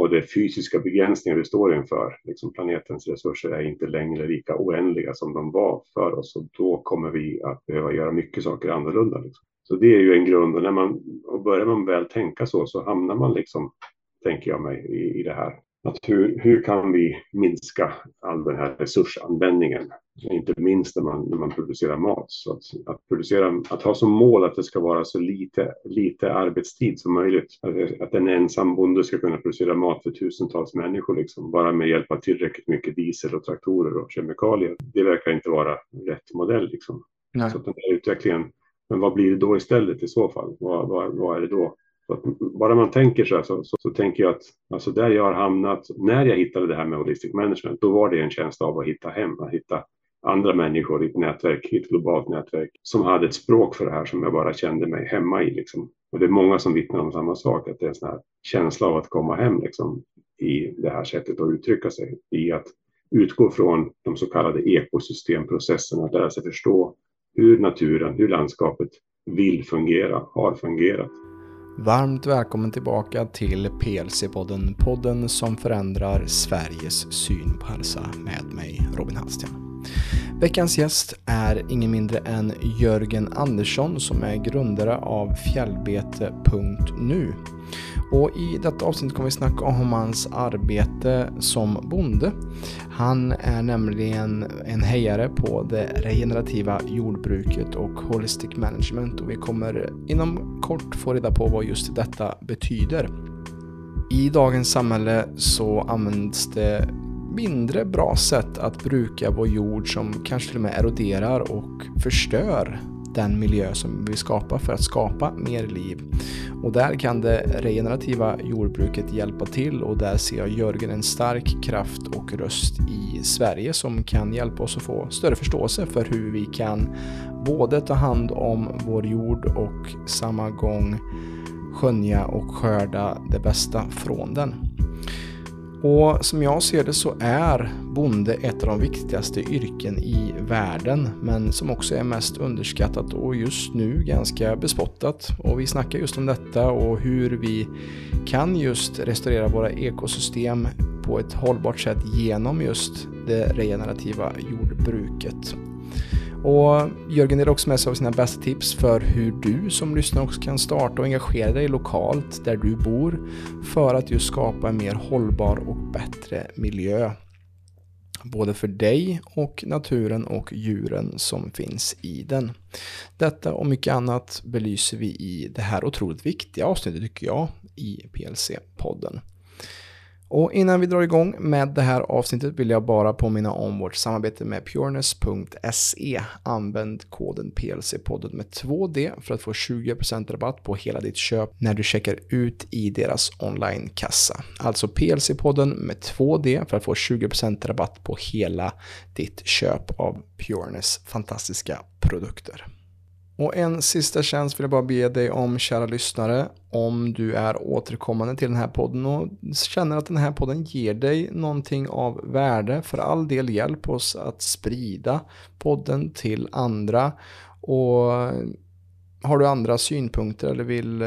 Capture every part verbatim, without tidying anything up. och de fysiska begränsningar vi står inför, liksom planetens resurser är inte längre lika oändliga som de var för oss, och då kommer vi att behöva göra mycket saker annorlunda. Liksom. Så det är ju en grund, och när man och börjar man väl tänka så, så hamnar man liksom, tänker jag mig, i, i det här. Att hur, hur kan vi minska all den här resursanvändningen? Inte minst när man, när man producerar mat. Så att, att, producera, att ha som mål att det ska vara så lite, lite arbetstid som möjligt. Att, att en ensam bonde ska kunna producera mat för tusentals människor. Liksom, bara med hjälp av tillräckligt mycket diesel och traktorer och kemikalier. Det verkar inte vara rätt modell. Liksom. Så att den här utvecklingen, men vad blir det då istället i så fall? Vad, vad, vad är det då? Bara man tänker så här, så, så, så tänker jag att alltså där jag har hamnat, när jag hittade det här med holistic management, då var det en känsla av att hitta hem, att hitta andra människor i ett nätverk, i ett globalt nätverk som hade ett språk för det här som jag bara kände mig hemma i. Liksom. Och det är många som vittnar om samma sak, att det är en sån här känsla av att komma hem liksom, i det här sättet att uttrycka sig, i att utgå från de så kallade ekosystemprocesserna, att lära sig förstå hur naturen, hur landskapet vill fungera, har fungerat. Varmt välkommen tillbaka till P L C-podden, podden som förändrar Sveriges syn på hälsa med mig, Robin Hallstein. Veckans gäst är ingen mindre än Jörgen Andersson som är grundare av Fjällbete punkt nu. Och i detta avsnitt kommer vi snacka om hans arbete som bonde. Han är nämligen en hejare på det regenerativa jordbruket och holistic management, och vi kommer inom kort få reda på vad just detta betyder. I dagens samhälle så används det mindre bra sätt att bruka vår jord som kanske till och med eroderar och förstör den miljö som vi skapar för att skapa mer liv. Och där kan det regenerativa jordbruket hjälpa till, och där ser jag Jörgen en stark kraft och röst i Sverige som kan hjälpa oss att få större förståelse för hur vi kan både ta hand om vår jord och samma gång skönja och skörda det bästa från den. Och som jag ser det så är bonde ett av de viktigaste yrken i världen, men som också är mest underskattat och just nu ganska bespottat. Och vi snackar just om detta och hur vi kan just restaurera våra ekosystem på ett hållbart sätt genom just det regenerativa jordbruket. Och Jörgen delar också med sig av sina bästa tips för hur du som lyssnar också kan starta och engagera dig lokalt där du bor för att just skapa en mer hållbar och bättre miljö. Både för dig och naturen och djuren som finns i den. Detta och mycket annat belyser vi i det här otroligt viktiga avsnittet tycker jag i P L C-podden. Och innan vi drar igång med det här avsnittet vill jag bara påminna om vårt samarbete med pureness punkt se. Använd koden P L C-podden med två D för att få tjugo procent rabatt på hela ditt köp när du checkar ut i deras onlinekassa. Alltså P L C-podden med två D för att få tjugo procent rabatt på hela ditt köp av Pureness fantastiska produkter. Och en sista chans vill jag bara be dig om, kära lyssnare, om du är återkommande till den här podden och känner att den här podden ger dig någonting av värde, för all del hjälp oss att sprida podden till andra. Och har du andra synpunkter eller vill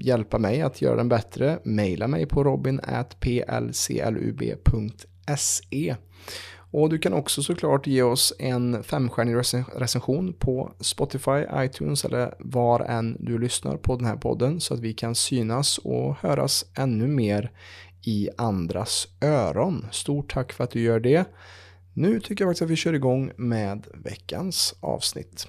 hjälpa mig att göra den bättre, mejla mig på robin at p l c l u b punkt se. Och du kan också såklart ge oss en femstjärnig recension på Spotify, iTunes eller var än du lyssnar på den här podden så att vi kan synas och höras ännu mer i andras öron. Stort tack för att du gör det. Nu tycker jag faktiskt att vi kör igång med veckans avsnitt.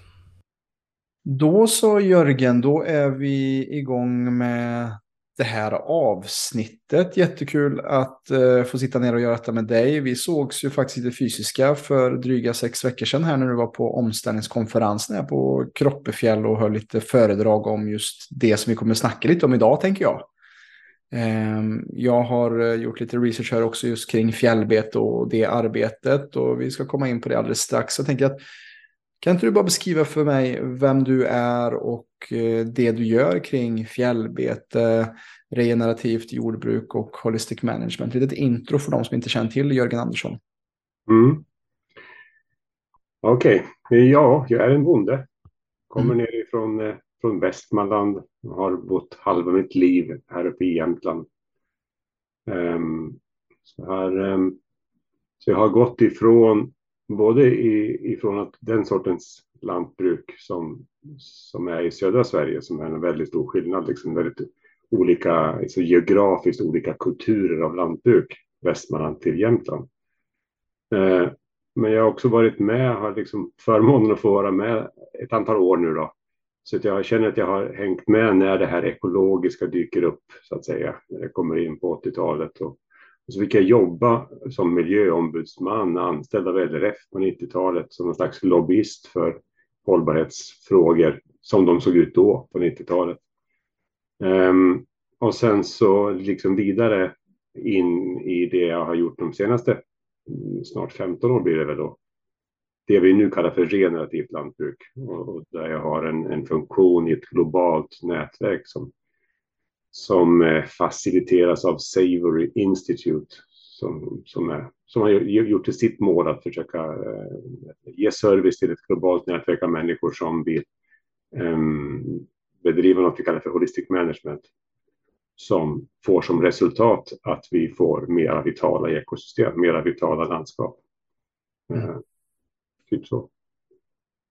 Då så Jörgen, då är vi igång med det här avsnittet. Jättekul att eh, få sitta ner och göra detta med dig. Vi sågs ju faktiskt i det fysiska för dryga sex veckor sedan här när du var på omställningskonferensen här på Kroppefjäll och höll lite föredrag om just det som vi kommer snacka lite om idag tänker jag. Eh, jag har gjort lite research här också just kring fjällbete och det arbetet, och vi ska komma in på det alldeles strax. Så jag tänker att kan inte du bara beskriva för mig vem du är och det du gör kring fjällbete, regenerativt jordbruk och holistic management? Lite ett intro för de som inte känner till Jörgen Andersson. Mm. Okej, okay. Ja, jag är en bonde. Kommer mm. ner ifrån, från Västmanland. Har bott halva mitt liv här uppe i Jämtland. Så här, så jag har gått ifrån både i, ifrån att den sortens lantbruk som, som är i södra Sverige, som är en väldigt stor skillnad, liksom väldigt olika, alltså geografiskt olika kulturer av lantbruk, Västmanland till Jämtland. Eh, men jag har också varit med, har liksom förmånen att få vara med ett antal år nu då. Så att jag känner att jag har hängt med när det här ekologiska dyker upp, så att säga, när det kommer in på åttiotalet. Och, och så fick jag jobba som miljöombudsman, anställd av L R F på nittiotalet, som en slags lobbyist för hållbarhetsfrågor som de såg ut då på nittiotalet. Um, och sen så liksom vidare in i det jag har gjort de senaste snart femton år blir det väl då. Det vi nu kallar för regenerativt lantbruk, och, och där jag har en, en funktion i ett globalt nätverk som, som eh, faciliteras av Savory Institute som, som, är, som har gjort till sitt mål att försöka eh, ge service till ett globalt nätverk av människor som vill eh, bedriver något vi kallar för Holistic Management, som får som resultat att vi får mera vitala ekosystem, mera vitala landskap. Mm. Uh, typ så.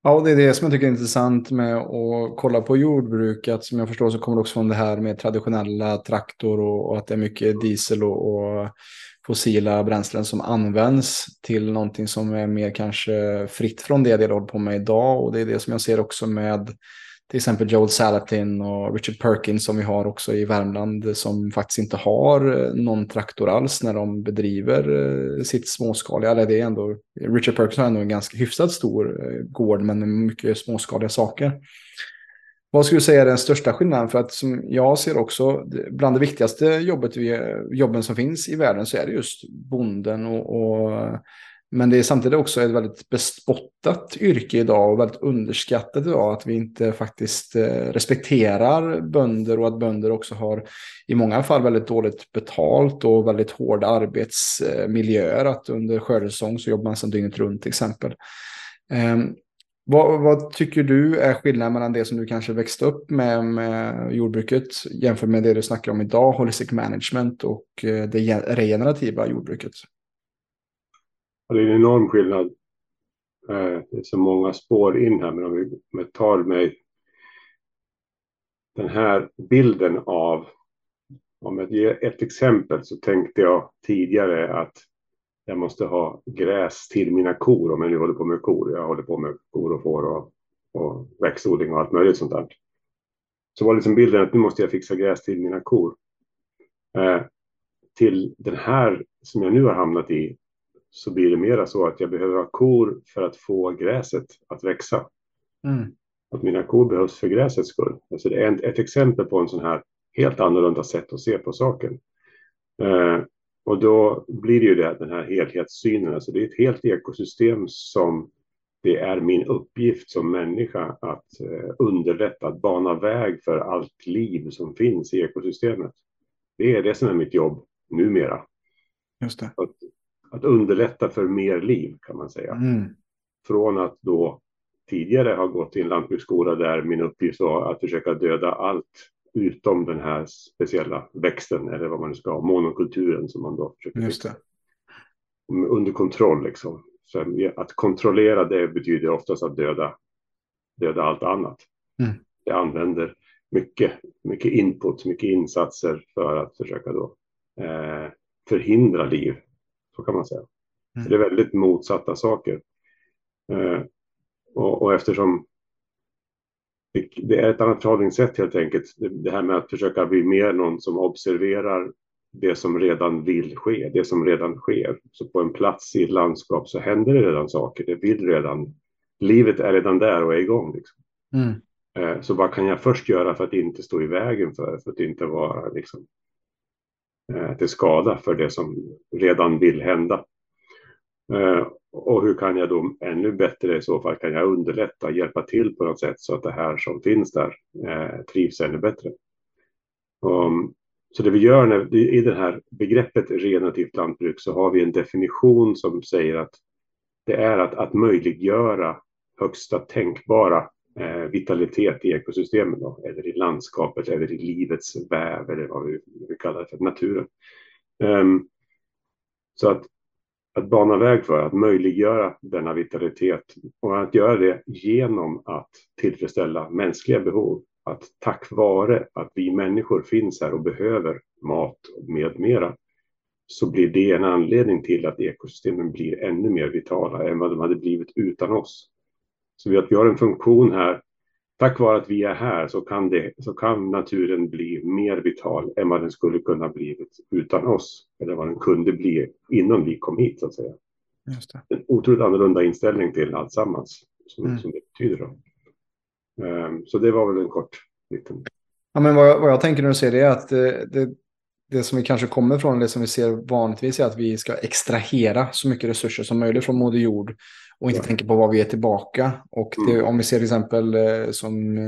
Ja, det är det som jag tycker är intressant med att kolla på jordbruket. Som jag förstår så kommer det också från det här med traditionella traktor och, och att det är mycket diesel och, och fossila bränslen som används till någonting som är mer kanske fritt från det jag håller på med idag. Och det är det som jag ser också med till exempel Joel Salatin och Richard Perkins som vi har också i Värmland, som faktiskt inte har någon traktor alls när de bedriver sitt småskaliga. Eller det är ändå, Richard Perkins har ändå en ganska hyfsat stor gård men med mycket småskaliga saker. Vad skulle du säga är den största skillnaden? För att som jag ser också, bland det viktigaste jobbet vi, jobben som finns i världen så är det just bonden och... och men det är samtidigt också ett väldigt bespottat yrke idag och väldigt underskattat idag, att vi inte faktiskt respekterar bönder och att bönder också har i många fall väldigt dåligt betalt och väldigt hårda arbetsmiljöer, att under skördesäsong så jobbar man som dygnet runt till exempel. Um, vad, vad tycker du är skillnaden mellan det som du kanske växte upp med, med jordbruket jämfört med det du snackar om idag, holistic management och det regenerativa jordbruket? Det är en enorm skillnad. Det är så många spår in här, men om vi tar mig den här bilden av, om jag ger ett exempel, så tänkte jag tidigare att jag måste ha gräs till mina kor, om jag nu håller på med kor. Jag håller på med kor och får och, och växtodling och allt möjligt sånt där. Så var liksom bilden att nu måste jag fixa gräs till mina kor. Eh, till den här som jag nu har hamnat i, så blir det mera så att jag behöver ha kor för att få gräset att växa. Mm. Att mina kor behövs för gräsets skull. Alltså det är ett, ett exempel på en sån här helt annorlunda sätt att se på saken. Eh, och då blir det ju det, den här helhetssynen. Alltså det är ett helt ekosystem som det är min uppgift som människa att eh, underlätta, att bana väg för allt liv som finns i ekosystemet. Det är det som är mitt jobb numera. Just det. Att, Att underlätta för mer liv kan man säga. Mm. Från att då tidigare ha gått i en lantbruksskola där min uppgift var att försöka döda allt utom den här speciella växten eller vad man nu ska ha, monokulturen som man då försöker. Just det. Under kontroll liksom. Så att kontrollera det betyder oftast att döda, döda allt annat. Mm. Jag använder mycket, mycket input, mycket insatser för att försöka då eh, förhindra liv. Så kan man säga. Mm. Det är väldigt motsatta saker. Eh, och, och eftersom det, det är ett annat förhållningssätt helt enkelt. Det, det här med att försöka bli mer någon som observerar det som redan vill ske. Det som redan sker. Så på en plats i ett landskap så händer det redan saker. Det vill redan. Livet är redan där och är igång. Liksom. Mm. Eh, så vad kan jag först göra för att inte stå i vägen för? För att inte vara liksom... till skada för det som redan vill hända. Och hur kan jag då ännu bättre i så fall, kan jag underlätta, hjälpa till på något sätt så att det här som finns där trivs ännu bättre. Så det vi gör när, i det här begreppet regenerativt lantbruk, så har vi en definition som säger att det är att, att möjliggöra högsta tänkbara vitalitet i ekosystemen då, eller i landskapet eller i livets väv eller vad vi, vi kallar det för, naturen. Um, så att, att bana väg för att möjliggöra denna vitalitet och att göra det genom att tillfredsställa mänskliga behov. Att tack vare att vi människor finns här och behöver mat med mera, så blir det en anledning till att ekosystemen blir ännu mer vitala än vad de hade blivit utan oss. Så att vi har en funktion här, tack vare att vi är här så kan, det, så kan naturen bli mer vital än vad den skulle kunna blivit utan oss. Eller vad den kunde bli innan vi kom hit, så att säga. Just det. En otroligt annorlunda inställning till alltsammans som, mm. som det betyder då. Um, så det var väl en kort liten... Ja, men vad jag, vad jag tänker när du ser det är att det, det, det som vi kanske kommer från, det som vi ser vanligtvis, är att vi ska extrahera så mycket resurser som möjligt från moder jord och inte ja. tänka på vad vi är tillbaka. Och det, mm. om vi ser till exempel som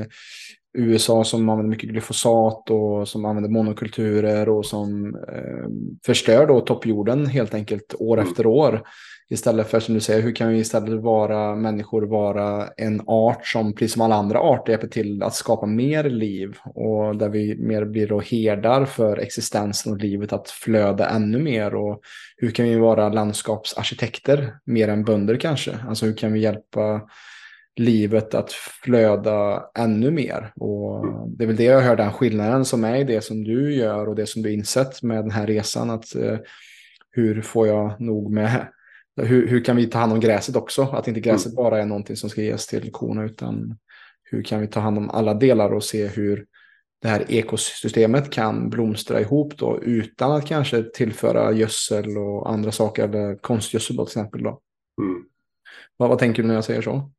U S A som använder mycket glyfosat och som använder monokulturer och som eh, förstör då toppjorden helt enkelt år mm. efter år. Istället för, som du säger, hur kan vi istället vara människor, vara en art som precis som alla andra arter hjälper till att skapa mer liv, och där vi mer blir då herdar för existensen och livet att flöda ännu mer. Och hur kan vi vara landskapsarkitekter mer än bönder kanske? Alltså hur kan vi hjälpa livet att flöda ännu mer? Och det är väl det jag hör, den skillnaden som är i det som du gör och det som du insett med den här resan, att eh, hur får jag nog med Hur, hur kan vi ta hand om gräset också? Att inte gräset mm. bara är någonting som ska ges till korna, utan hur kan vi ta hand om alla delar och se hur det här ekosystemet kan blomstra ihop då, utan att kanske tillföra gödsel och andra saker, eller konstgödsel då, till exempel. Då. Mm. Vad, vad tänker du när jag säger så?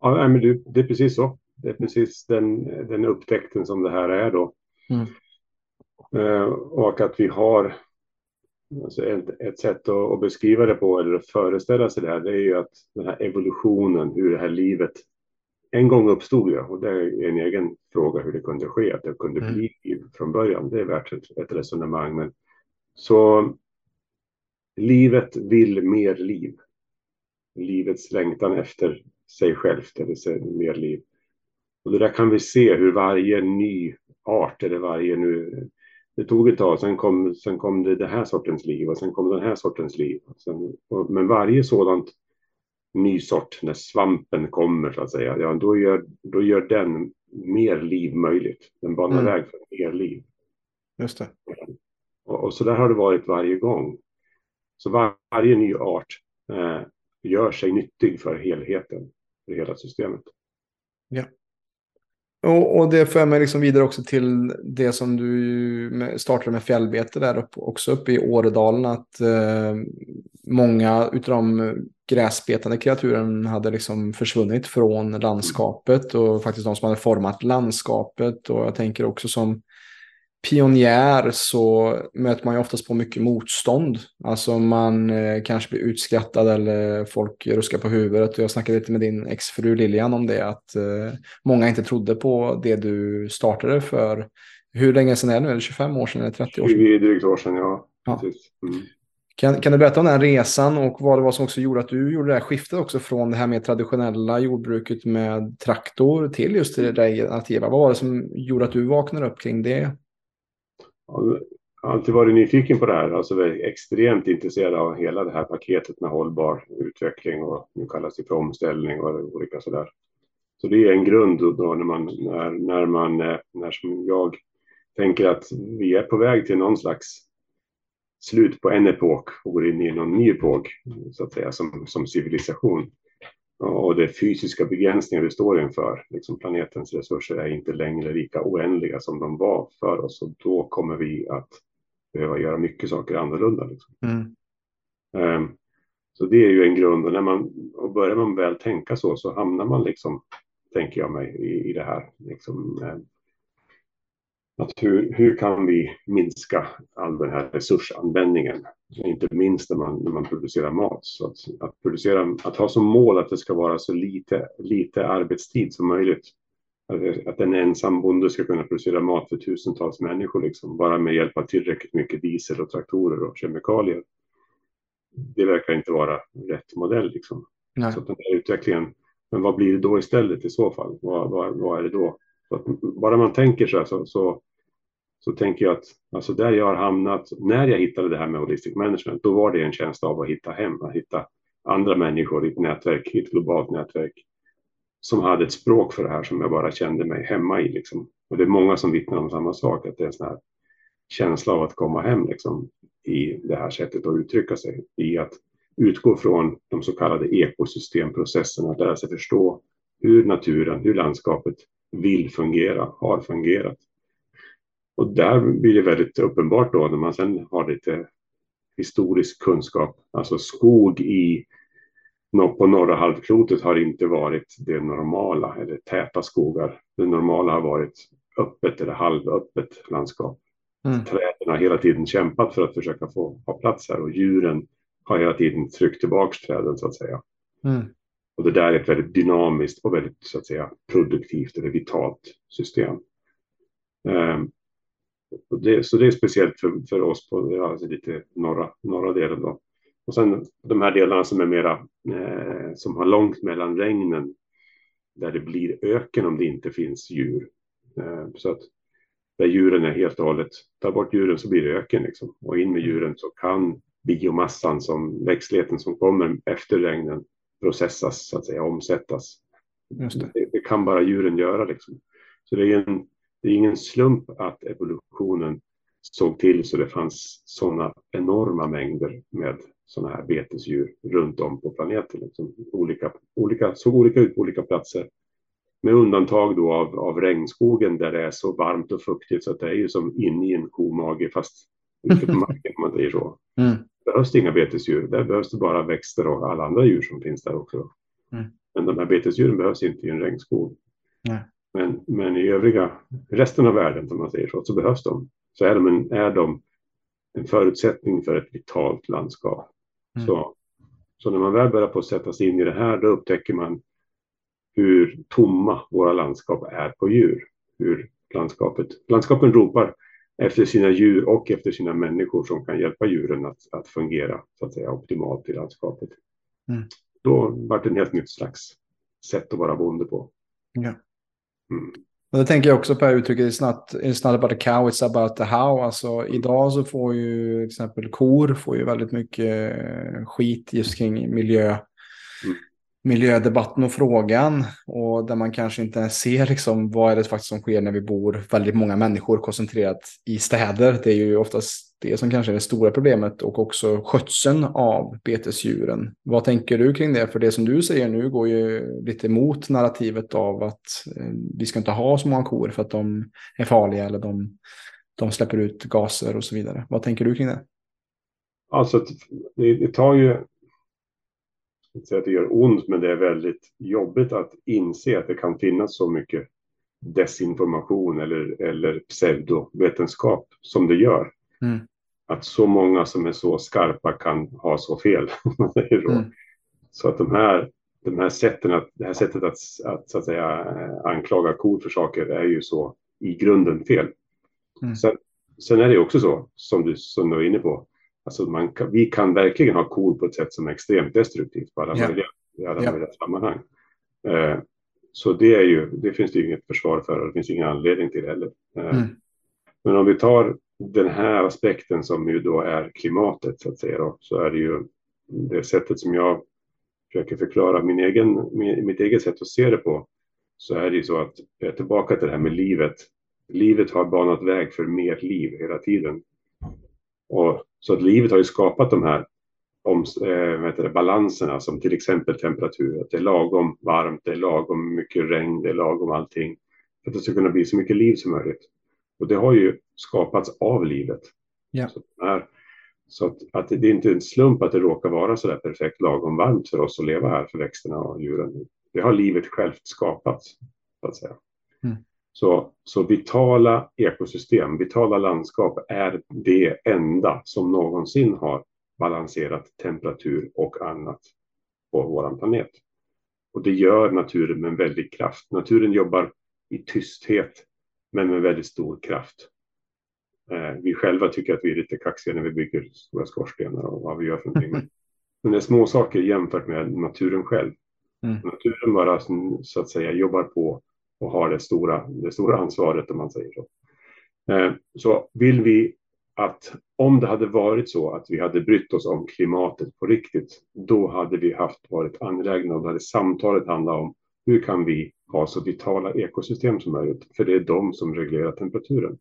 Ja, men det, det är precis så. Det är precis den, den upptäckten som det här är då. Mm. Eh, och att vi har... Alltså ett, ett sätt att, att beskriva det på, eller att föreställa sig det här, det är ju att den här evolutionen, hur det här livet en gång uppstod, ja, och det är en egen fråga hur det kunde ske, att det kunde mm. bli från början, det är värt ett, ett resonemang. Men, så livet vill mer liv. Livets längtan efter sig självt, eller mer liv. Och det där kan vi se hur varje ny art, eller varje nu... Det tog ett tag, sen kom, sen kom det den här sortens liv och sen kom den här sortens liv. Och sen, och, men varje sådant ny sort, när svampen kommer så att säga, ja, då, gör, då gör den mer liv möjligt. Den banar mm. väg för mer liv. Just det. Och, och så där har det varit varje gång. Så var, varje ny art eh, gör sig nyttig för helheten, för hela systemet. Ja. Och, och det för mig liksom vidare också till det som du startade med fjällbete där uppe, också uppe i Åredalen, att eh, många utav de gräsbetande kreaturen hade liksom försvunnit från landskapet, och faktiskt de som hade format landskapet. Och jag tänker också som pionjär så möter man ju oftast på mycket motstånd. Alltså man eh, kanske blir utskrattad eller folk ruskar på huvudet. Och jag snackade lite med din exfru Liljan om det, att eh, många inte trodde på det du startade för. Hur länge sedan är det nu? Är det tjugofem år sedan eller trettio år sedan? tjugo drygt år sedan, ja. ja. Mm. Kan, kan du berätta om den här resan och vad det var som också gjorde att du gjorde det här skiftet också från det här mer traditionella jordbruket med traktor till just det regenerativa? Vad var det som gjorde att du vaknade upp kring det? Jag har alltid varit nyfiken på det här, alltså extremt intresserad av hela det här paketet med hållbar utveckling och nu kallas det för omställning och olika sådär. Så det är en grund då när man, när, när man, när som jag tänker att vi är på väg till någon slags slut på en epok och går in i någon ny epok så att säga som, som civilisation. Och det fysiska begränsningar vi står inför, liksom planetens resurser är inte längre lika oändliga som de var för oss, och då kommer vi att behöva göra mycket saker annorlunda. Liksom. Mm. Um, så det är ju en grund, och när man, och börjar man väl tänka så, så hamnar man liksom, tänker jag mig, i, i det här. Liksom, um, att hur, hur kan vi minska all den här resursanvändningen? Inte minst när man, när man producerar mat. Så att, att, producera, att ha som mål att det ska vara så lite, lite arbetstid som möjligt. Att, att en ensam bonde ska kunna producera mat för tusentals människor. Liksom, bara med hjälp av tillräckligt mycket diesel och traktorer och kemikalier. Det verkar inte vara rätt modell. Liksom. Så att den här utvecklingen, men vad blir det då istället i så fall? Vad, vad, vad är det då? Så att bara man tänker så här så... så så tänker jag att alltså där jag har hamnat, när jag hittade det här med holistic management, då var det en känsla av att hitta hem, att hitta andra människor i ett nätverk, i ett globalt nätverk som hade ett språk för det här som jag bara kände mig hemma i. Liksom. Och det är många som vittnar om samma sak, att det är en sån här känsla av att komma hem liksom, i det här sättet att uttrycka sig, i att utgå från de så kallade ekosystemprocesserna, att lära sig förstå hur naturen, hur landskapet vill fungera, har fungerat. Och där blir det väldigt uppenbart då när man sen har lite historisk kunskap. Alltså skog i, på norra halvklotet har inte varit det normala eller täta skogar. Det normala har varit öppet eller halvöppet landskap. Mm. Träden har hela tiden kämpat för att försöka få ha plats här och djuren har hela tiden tryckt tillbaka träden så att säga. Mm. Och det där är ett väldigt dynamiskt och väldigt så att säga produktivt eller vitalt system. Um, Det, så det är speciellt för, för oss på alltså lite norra, norra delen då. Och sen de här delarna som är mera, eh, som har långt mellan regnen, där det blir öken om det inte finns djur. Eh, så att där djuren är helt och hållet, tar bort djuren så blir det öken liksom. Och in med djuren så kan biomassan, som växtligheten som kommer efter regnen, processas så att säga, omsättas. Just det. Det, det kan bara djuren göra liksom. Så det är en Det är ingen slump att evolutionen såg till så det fanns sådana enorma mängder med sådana här betesdjur runt om på planeten. Liksom olika, olika, såg olika ut på olika platser. Med undantag då av, av regnskogen där det är så varmt och fuktigt så att det är ju som inne i en komage fast ute på marken om man säger så. Mm. Det behövs inga betesdjur. Där behövs det bara växter och alla andra djur som finns där också. Mm. Men de här betesdjuren behövs inte i en regnskog. Nej. Men, men i övriga, resten av världen om man säger så, så behövs de. Så är de en, är de en förutsättning för ett vitalt landskap. Mm. Så, så när man väl börjar på att sätta sig in i det här, då upptäcker man hur tomma våra landskap är på djur. Hur landskapet, landskapen ropar efter sina djur och efter sina människor som kan hjälpa djuren att, att fungera så att säga, optimalt i landskapet. Mm. Då var det en helt nytt slags sätt att vara bonde på. Ja. Mm. Och det tänker jag också på uttrycket it's not, it's not about the cow, it's about the how. Alltså idag så får ju exempel kor får ju väldigt mycket skit just kring miljö, mm. miljödebatten och frågan. Och där man kanske inte ser liksom, vad är det faktiskt som sker när vi bor väldigt många människor koncentrerat i städer. Det är ju oftast det som kanske är det stora problemet och också skötseln av betesdjuren. Vad tänker du kring det? För det som du säger nu går ju lite emot narrativet av att vi ska inte ha så många kor för att de är farliga eller de, de släpper ut gaser och så vidare. Vad tänker du kring det? Alltså det, det tar ju... Jag säger att det gör ont, men det är väldigt jobbigt att inse att det kan finnas så mycket desinformation eller, eller pseudovetenskap som det gör. Mm. Att så många som är så skarpa kan ha så fel. Mm. Så att de här, de här sätten att, det här sättet att, att, så att säga, anklaga kor för saker är ju så i grunden fel. Mm. Sen, sen är det också så, som du, som du är inne på, alltså man kan, vi kan verkligen ha kor på ett sätt som är extremt destruktivt på alla yeah. möjliga, i alla yeah. möjliga sammanhang. Eh, så det, är ju, det finns det ju inget försvar för och det finns ingen anledning till det heller. Eh, mm. Men om vi tar den här aspekten som ju då är klimatet så att säga då, så är det ju det sättet som jag försöker förklara min egen, min, mitt eget sätt att se det på, så är det ju så att jag är tillbaka till det här med livet. Livet har banat väg för mer liv hela tiden. Och så att livet har ju skapat de här om, äh, vet jag, balanserna som till exempel temperatur. Att det är lagom varmt, det är lagom mycket regn, det är lagom allting. För att det ska kunna bli så mycket liv som möjligt. Och det har ju skapats av livet. Ja. Så, här, så att, att det är inte en slump att det råkar vara så där perfekt lagom varmt för oss att leva här, för växterna och djuren. Det har livet självt skapat, så att säga. Mm. Så, så vitala ekosystem, vitala landskap är det enda som någonsin har balanserat temperatur och annat på vår planet. Och det gör naturen med en väldig kraft. Naturen jobbar i tysthet men med väldigt stor kraft. Eh, vi själva tycker att vi är lite kaxiga när vi bygger stora skorstenar och vad vi gör för någonting. Men, men det är små saker jämfört med naturen själv. Mm. Naturen bara så att säga jobbar på och har det stora, det stora ansvaret om man säger så. Så vill vi att om det hade varit så att vi hade brytt oss om klimatet på riktigt, då hade vi haft varit angelägna och då hade samtalet handlat om hur kan vi ha så vitala ekosystem som möjligt, för det är de som reglerar temperaturen.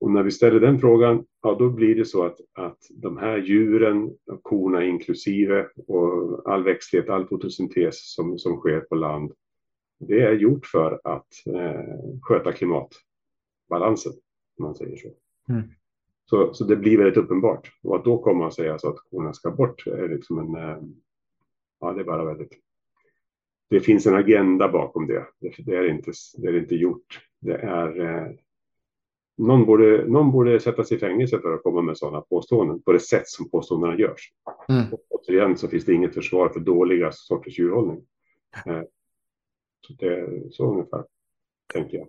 Och när vi ställer den frågan, ja, då blir det så att, att de här djuren, korna inklusive och all växtlighet, all fotosyntes som, som sker på land, det är gjort för att eh, sköta klimatbalansen, om man säger så. Mm. Så, så det blir väldigt uppenbart. Och att då kommer att säga så att korna ska bort är liksom en, eh, ja, det är bara väldigt... Det finns en agenda bakom det. Det, det, är, inte, det är inte gjort. Det är... Eh, Någon borde, någon borde sätta sig i fängelse för att komma med sådana påståenden på det sätt som påståendena görs. Mm. Och återigen så finns det inget försvar för dåliga sorters djurhållning. Eh, så, det, så ungefär tänker jag.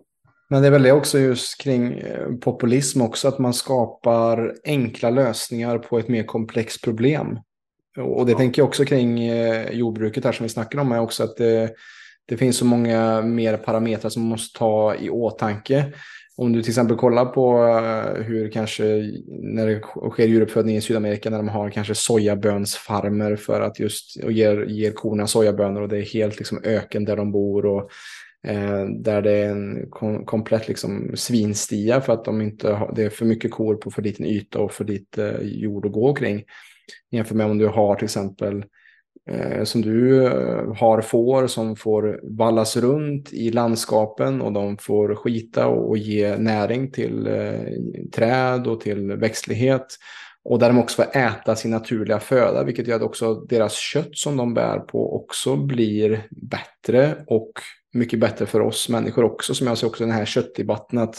Men det är väl det också just kring populism också, att man skapar enkla lösningar på ett mer komplext problem. Och det ja. tänker jag också kring jordbruket här som vi snackar om är också att det, det finns så många mer parametrar som man måste ta i åtanke. Om du till exempel kollar på hur kanske när det sker djuruppfödning i Sydamerika när de har kanske sojabönsfarmer för att just och ger, ger korna sojabönor och det är helt liksom öken där de bor och eh, där det är en kom, komplett liksom svinstia för att de inte har, det är för mycket kor på för liten yta och för lite jord att gå omkring. Jämfört med om du har till exempel som du har får som får vallas runt i landskapen och de får skita och ge näring till träd och till växtlighet och där de också får äta sin naturliga föda, vilket gör att också deras kött som de bär på också blir bättre och mycket bättre för oss människor också, som jag ser också den här köttdebatten att,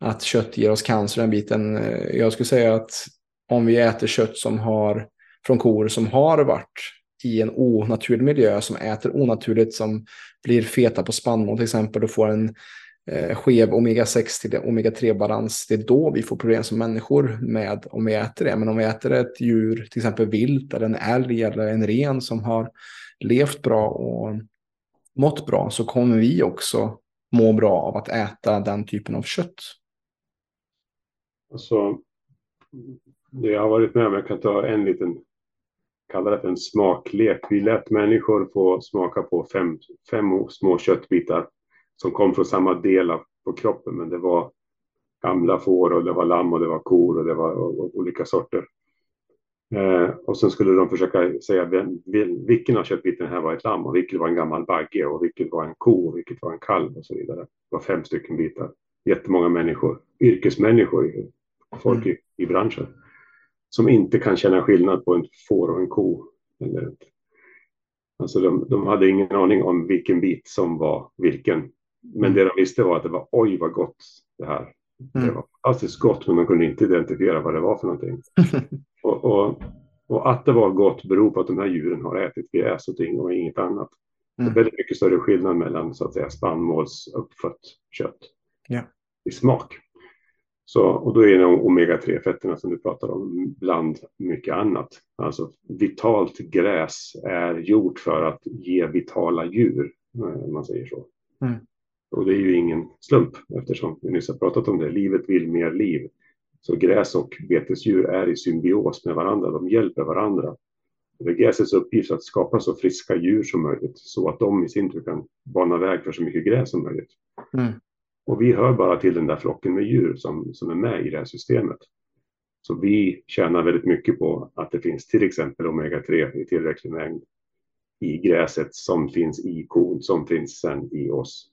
att kött ger oss cancer den biten. Jag skulle säga att om vi äter kött som har från kor som har varit i en onaturlig miljö, som äter onaturligt, som blir feta på spannmål till exempel och får en eh, skev omega sex till omega tre balans. Det är då vi får problem som människor med om vi äter det. Men om vi äter ett djur, till exempel vilt eller en älg eller en ren som har levt bra och mått bra, så kommer vi också må bra av att äta den typen av kött. Alltså, det jag har varit med om, jag kan ta en liten... kallar det för en smaklek. Vi lät människor få smaka på fem, fem små köttbitar som kom från samma del av på kroppen, men det var gamla får och det var lamm och det var kor och det var och, och olika sorter. Eh, och sen skulle de försöka säga vem, vilken av köttbitarna här var ett lamm och vilken var en gammal bagge och vilken var en ko och vilken var en kalv och så vidare. Det var fem stycken bitar. Jättemånga människor, yrkesmänniskor, folk i, i branschen, som inte kan känna skillnad på en får och en ko. Eller alltså de, de hade ingen aning om vilken bit som var vilken. Men det de visste var att det var, oj vad gott det här. Mm. Det var fantastiskt gott, men man kunde inte identifiera vad det var för någonting. och, och, och att det var gott beror på att de här djuren har ätit gräs och ting och inget annat. Mm. Det är väldigt mycket större skillnad mellan så att säga spannmålsuppfött kött yeah. i smak. Så, och då är det omega tre fetterna som du pratar om bland mycket annat. Alltså vitalt gräs är gjort för att ge vitala djur, om man säger så. Mm. Och det är ju ingen slump eftersom vi nyss har pratat om det. Livet vill mer liv. Så gräs och betesdjur är i symbios med varandra. De hjälper varandra. Det är gräsets uppgift att skapa så friska djur som möjligt så att de i sin tur kan bana väg för så mycket gräs som möjligt. Mm. Och vi hör bara till den där flocken med djur som, som är med i det här systemet. Så vi tjänar väldigt mycket på att det finns till exempel omega tre i tillräcklig mängd i gräset som finns i kon, som finns sen i oss.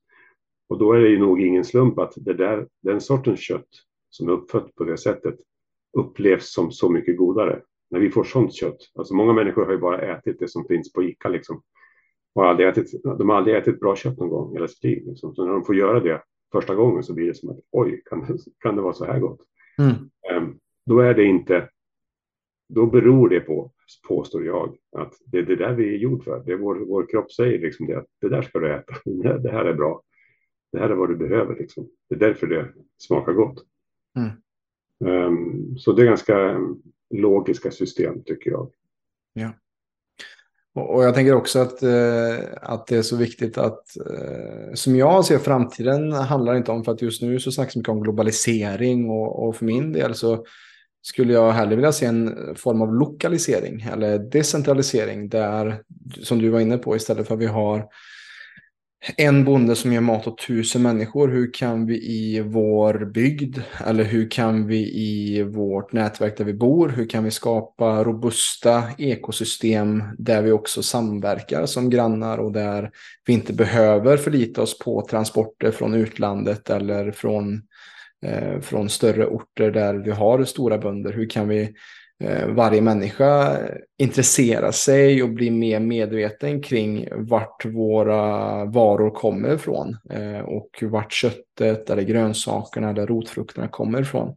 Och då är det ju nog ingen slump att det där, den sortens kött som är uppfött på det sättet upplevs som så mycket godare. När vi får sånt kött, alltså många människor har ju bara ätit det som finns på ICA liksom. Har aldrig ätit, de har aldrig ätit bra kött någon gång hela sitt liv liksom. Så när de får göra det första gången så blir det som att oj, kan det, kan det vara så här gott? Mm. Um, då är det inte, då beror det på, påstår jag, att det är det där vi är gjord för. Det är vår, vår kropp säger liksom det, att det där ska du äta, det här är bra, det här är vad du behöver liksom. Det är därför det smakar gott. Mm. Um, så det är ganska logiska system tycker jag. Ja. Och jag tänker också att, att det är så viktigt att, som jag ser framtiden handlar inte om, för att just nu så snackas mycket om globalisering och, och för min del så skulle jag hellre vilja se en form av lokalisering eller decentralisering där, som du var inne på, istället för att vi har en bonde som ger mat åt tusen människor. Hur kan vi i vår bygd eller hur kan vi i vårt nätverk där vi bor, hur kan vi skapa robusta ekosystem där vi också samverkar som grannar och där vi inte behöver förlita oss på transporter från utlandet eller från, eh, från större orter där vi har stora bönder. Hur kan vi eh, varje människa intressera sig och bli mer medveten kring vart våra varor kommer ifrån och vart köttet eller grönsakerna eller rotfrukterna kommer ifrån.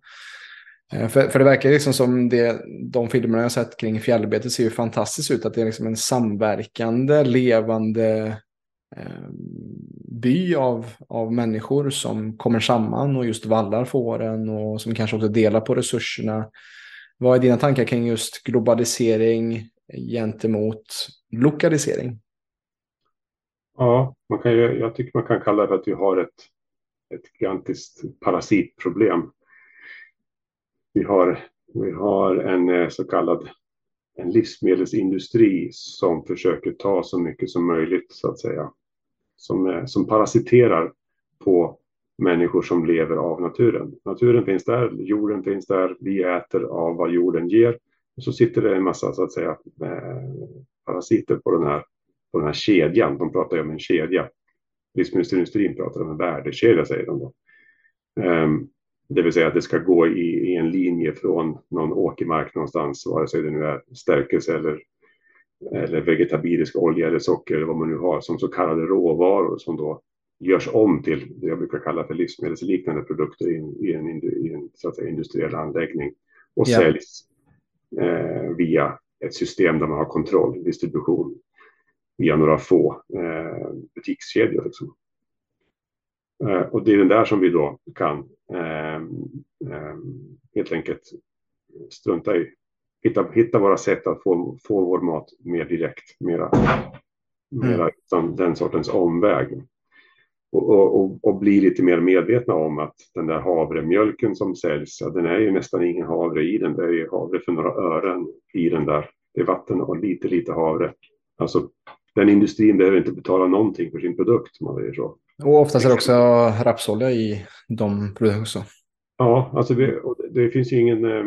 För, för det verkar liksom som det, de filmerna jag sett kring fjällbete ser ju fantastiskt ut, att det är liksom en samverkande, levande eh, by av, av människor som kommer samman och just vallar fåren och som kanske också delar på resurserna. Vad är dina tankar kring just globalisering gentemot lokalisering? Ja, man kan ju, jag tycker man kan kalla det att vi har ett, ett gigantiskt parasitproblem. Vi har, vi har en så kallad en livsmedelsindustri som försöker ta så mycket som möjligt, så att säga. Som, som parasiterar på människor som lever av naturen. Naturen finns där, jorden finns där, vi äter av vad jorden ger. Och så sitter det en massa, så att säga, parasiter på den här, på den här kedjan. De pratar ju om en kedja. Livsmedelsindustrin pratar om en värdekedja, säger de då. Det vill säga att det ska gå i, i en linje från någon åkermark någonstans, vare sig det nu är stärkelse eller, eller vegetabilisk olja eller socker eller vad man nu har, som så kallade råvaror som då görs om till det jag brukar kalla för livsmedelsliknande produkter i en, i en, i en så att säga, industriell anläggning och yeah. säljs eh, via ett system där man har kontroll, distribution via några få eh, butikskedjor. Liksom. Eh, och det är den där som vi då kan eh, eh, helt enkelt strunta i. Hitta, hitta våra sätt att få, få vår mat mer direkt, mera, mera mm. den sortens omväg. Och, och, och bli lite mer medvetna om att den där havremjölken som säljs, den är ju nästan ingen havre i den. Det är ju havre för några ören i den där. Det är vatten och lite, lite havre. Alltså, den industrin behöver inte betala någonting för sin produkt, man säger så. Och oftast är det också rapsolja i de produkterna också. Ja, alltså vi, och det finns ju ingen, eh,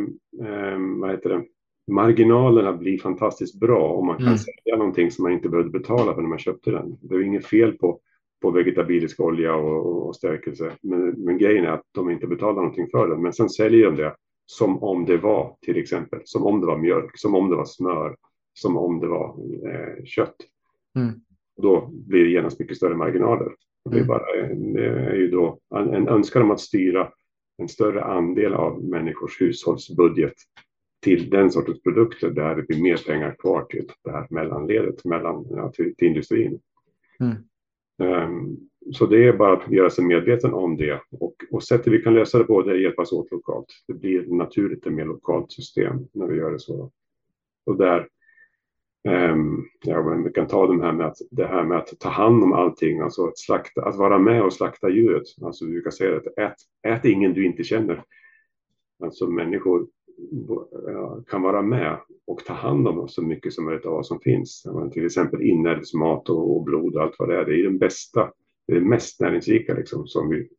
vad heter det, marginalerna blir fantastiskt bra om man kan mm. sälja någonting som man inte behöver betala för när man köpte den. Det är ju inget fel på på vegetabilisk olja och, och stärkelse. Men, men grejen är att de inte betalar någonting för den. Men sen säljer de det som om det var, till exempel. Som om det var mjölk, som om det var smör, som om det var eh, kött. Mm. Då blir det genast mycket större marginaler. Det är, mm. bara, det är ju då en, en önskan om att styra en större andel av människors hushållsbudget till den sortens produkter där det blir mer pengar kvar till det här mellanledet, mellan ja, till, till industrin. Mm. Um, så det är bara att göra sig medveten om det och, och sättet vi kan lösa det på, det är att hjälpas åt lokalt. Det blir naturligt ett mer lokalt system när vi gör det så. Och där um, ja, men vi kan ta det här, med att, det här med att ta hand om allting, alltså att, slakta, att vara med och slakta djuret. Alltså vi brukar säga att ät, ät ingen du inte känner. Alltså människor kan vara med och ta hand om så mycket som möjligt av som finns. Till exempel inälvsmat och blod och allt vad det är. Det är den bästa, det är mest näringsrika liksom, som vi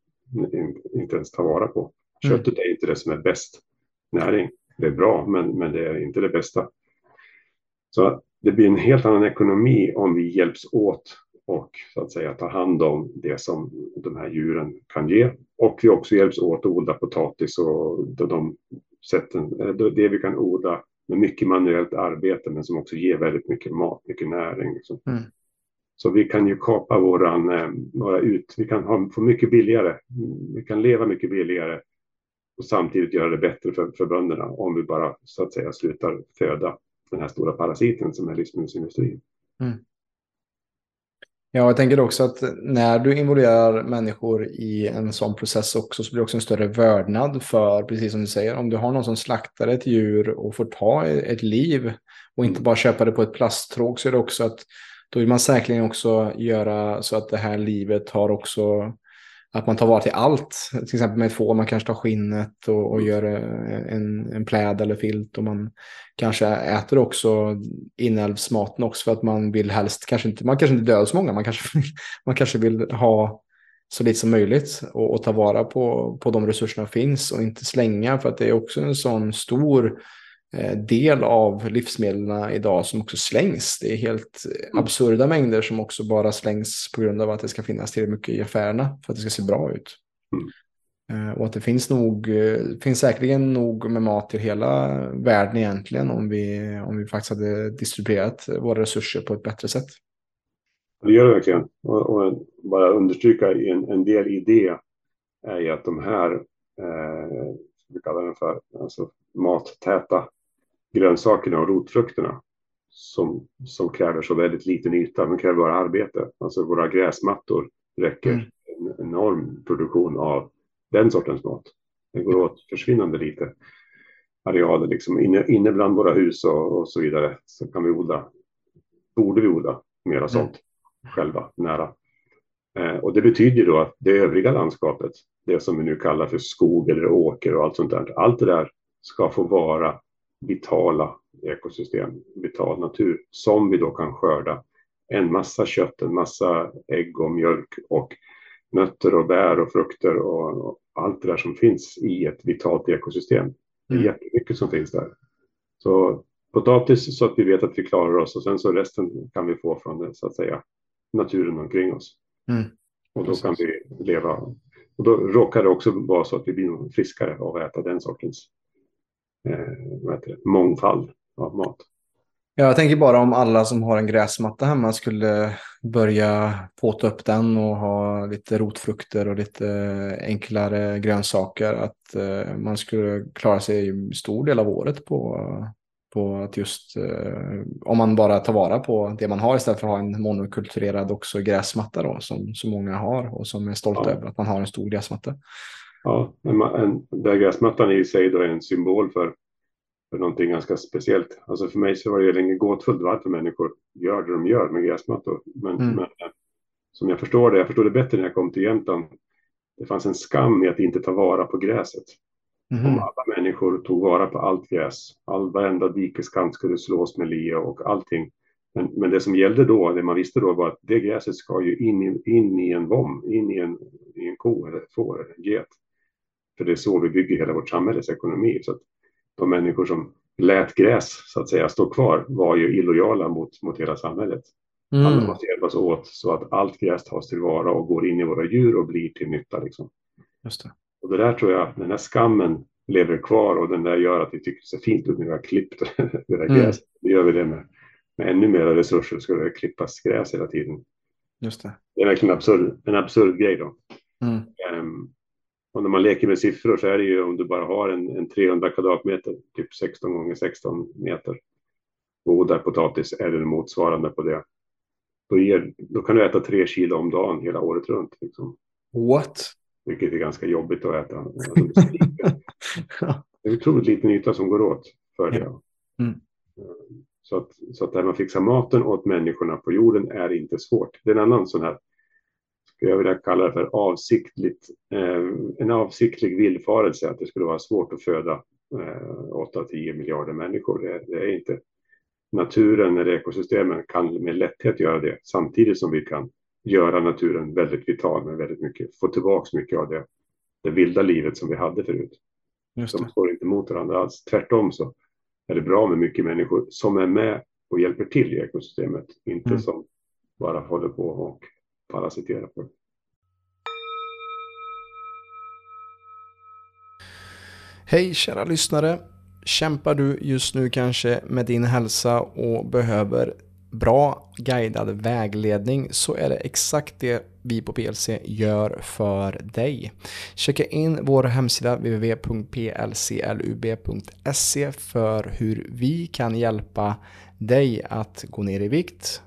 inte ens tar vara på. Köttet är inte det som är bäst näring. Det är bra, men, men det är inte det bästa. Så det blir en helt annan ekonomi om vi hjälps åt och så att säga ta hand om det som de här djuren kan ge. Och vi också hjälps åt att odla potatis och de sätten, det vi kan odla med mycket manuellt arbete men som också ger väldigt mycket mat, mycket näring. Liksom. Mm. Så vi kan ju kapa våran, våra ut, vi kan ha, få mycket billigare, vi kan leva mycket billigare och samtidigt göra det bättre för, för bönderna om vi bara så att säga slutar föda den här stora parasiten som är livsmedelsindustrin. Mm. Ja, jag tänker också att när du involverar människor i en sån process också, så blir det också en större värdnad för, precis som du säger, om du har någon som slaktar ett djur och får ta ett liv och inte bara köpa det på ett plasttråg, så är det också att då vill man säkerligen också göra så att det här livet har också, att man tar vara till allt. Till exempel med ett får, man kanske tar skinnet och, och gör en, en pläd eller filt, och man kanske äter också inälvsmaten också för att man vill helst, kanske inte, man kanske inte dödar så många, man kanske, man kanske vill ha så lite som möjligt och, och ta vara på, på de resurserna som finns och inte slänga, för att det är också en sån stor del av livsmedlen idag som också slängs. Det är helt mm. absurda mängder som också bara slängs på grund av att det ska finnas tillräckligt mycket i affärerna för att det ska se bra ut. Mm. Och att det finns nog, finns säkerligen nog med mat till hela världen egentligen, om vi, om vi faktiskt hade distribuerat våra resurser på ett bättre sätt. Det gör det verkligen. Och, och bara understryka en, en del i det är ju att de här, eh, vi kallar den för, alltså mattäta grönsakerna och rotfrukterna som, som kräver så väldigt liten yta, men kräver bara arbete. Alltså våra gräsmattor räcker mm. en enorm produktion av den sortens mat. Det går åt försvinnande lite arealer liksom inne, inne bland våra hus och, och så vidare, så kan vi odla, borde vi odla mera sånt mm. själva, nära. Eh, och det betyder då att det övriga landskapet, det som vi nu kallar för skog eller åker och allt sånt där, allt det där ska få vara vitala ekosystem, vital natur som vi då kan skörda en massa kött, en massa ägg och mjölk och nötter och bär och frukter och, och allt det där som finns i ett vitalt ekosystem. Det är mm. jättemycket som finns där. Så potatis så att vi vet att vi klarar oss, och sen så resten kan vi få från det, så att säga, naturen omkring oss. Mm. Och då kan vi leva. Och då råkar det också vara så att vi blir friskare av att äta den sortens Eh, mångfald av mat. Ja, jag tänker bara om alla som har en gräsmatta hemma skulle börja påta upp den och ha lite rotfrukter och lite enklare grönsaker, att eh, man skulle klara sig en stor del av året på, på att just eh, om man bara tar vara på det man har istället för att ha en monokulturerad också gräsmatta då, som så många har och som är stolta ja. över att man har en stor gräsmatta. Ja, en, en, där gräsmattan i sig då är en symbol för, för någonting ganska speciellt. Alltså för mig så var det länge gåtfullt varför människor gör det de gör med gräsmattor. Men, mm. men som jag förstår det, jag förstod det bättre när jag kom till Jämtland. Det fanns en skam i att inte ta vara på gräset. Mm. Om alla människor tog vara på allt gräs, all varenda dikeskant skulle slås med lia och allting. Men, men det som gällde då, det man visste då, var att det gräset ska ju in i, in i en vom, in i en, i en ko eller får eller en get. För det är så vi bygger hela vårt samhälles ekonomi. Så att de människor som lät gräs, så att säga, stå kvar var ju illojala mot, mot hela samhället. Mm. Alla måste hjälpas åt så att allt gräs tas tillvara och går in i våra djur och blir till nytta. Liksom. Just det. Och det där tror jag, den där skammen lever kvar, och den där gör att vi tycker det är fint ut när vi har klippt det där gräset. Mm. Det gör vi det med, med ännu mer resurser, ska det klippas gräs hela tiden. Just det. Det är verkligen en absurd, en absurd grej då. Mm. Um, Och när man leker med siffror så är det ju, om du bara har en, en trehundra kvadratmeter, typ sexton gånger sexton meter, och där potatis eller motsvarande på det, då, ger, då kan du äta tre kilo om dagen hela året runt. Liksom. What? Vilket är ganska jobbigt att äta. Alltså, det är otroligt liten yta som går åt för det. Mm. Så att, så att där man fixar maten åt människorna på jorden är inte svårt. Det är en annan sån här, jag vill kalla det för avsiktligt, eh, en avsiktlig villfarelse att det skulle vara svårt att föda eh, åtta till tio miljarder människor. Det, det är inte. Naturen eller ekosystemen kan med lätthet göra det, samtidigt som vi kan göra naturen väldigt vital med väldigt mycket, få tillbaka mycket av det, det vilda livet som vi hade förut. Just det. De står inte mot varandra alls. Tvärtom så är det bra med mycket människor som är med och hjälper till i ekosystemet, inte mm. som bara håller på och parasitera på. Hej kära lyssnare! Kämpar du just nu kanske med din hälsa och behöver bra guidad vägledning, så är det exakt det vi på P L C gör för dig. Checka in vår hemsida w w w punkt p l c l u b punkt s e för hur vi kan hjälpa dig att gå ner i vikt,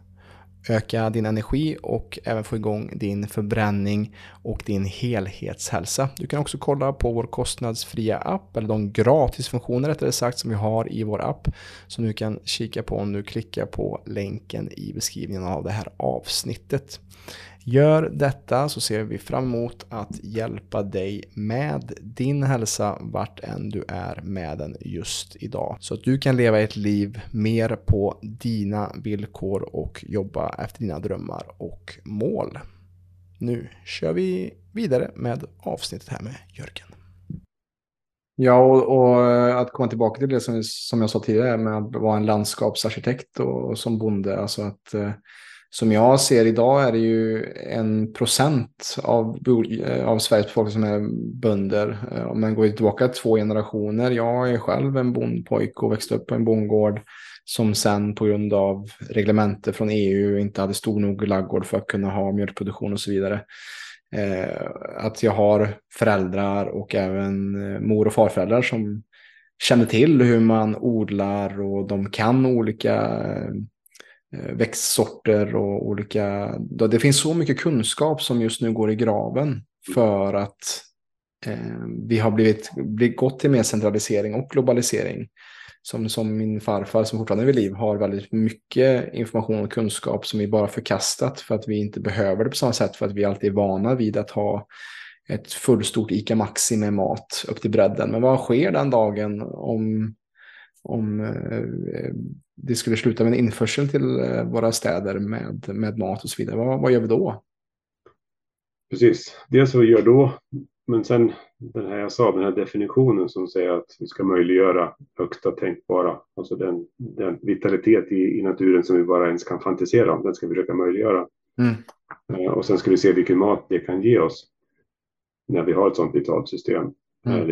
öka din energi och även få igång din förbränning och din helhetshälsa. Du kan också kolla på vår kostnadsfria app, eller de gratisfunktioner rättare sagt som vi har i vår app, som du kan kika på om du klickar på länken i beskrivningen av det här avsnittet. Gör detta så ser vi fram emot att hjälpa dig med din hälsa vart än du är med den just idag. Så att du kan leva ett liv mer på dina villkor och jobba efter dina drömmar och mål. Nu kör vi vidare med avsnittet här med Jörgen. Ja, och, och att komma tillbaka till det som, som jag sa tidigare med att vara en landskapsarkitekt och, och som bonde. Alltså att... Som jag ser idag är det ju en procent av, av Sveriges befolkning som är bönder. Om man går tillbaka två generationer. Jag är själv en bondpojk och växte upp på en bondgård som sen på grund av reglementer från E U inte hade stor nog laggård för att kunna ha mjölkproduktion och så vidare. Att jag har föräldrar och även mor- och farföräldrar som känner till hur man odlar och de kan olika... växtsorter och olika... Det finns så mycket kunskap som just nu går i graven för att eh, vi har blivit, blivit gått till mer centralisering och globalisering. Som, som min farfar som fortfarande är vid liv har väldigt mycket information och kunskap som vi bara förkastat för att vi inte behöver det på samma sätt, för att vi alltid är vana vid att ha ett fullstort Ica Maxi med mat upp till bredden. Men vad sker den dagen om... om eh, det skulle sluta med en införsel till våra städer med, med mat och så vidare. Vad, vad gör vi då? Precis. Dels vad vi gör då. Men sen den här jag sa, den här definitionen som säger att vi ska möjliggöra högsta tänkbara. Alltså den, den vitalitet i, i naturen som vi bara ens kan fantisera om. Den ska vi försöka möjliggöra. Mm. Och sen ska vi se vilken mat det kan ge oss. När vi har ett sådant vitalt system. Mm.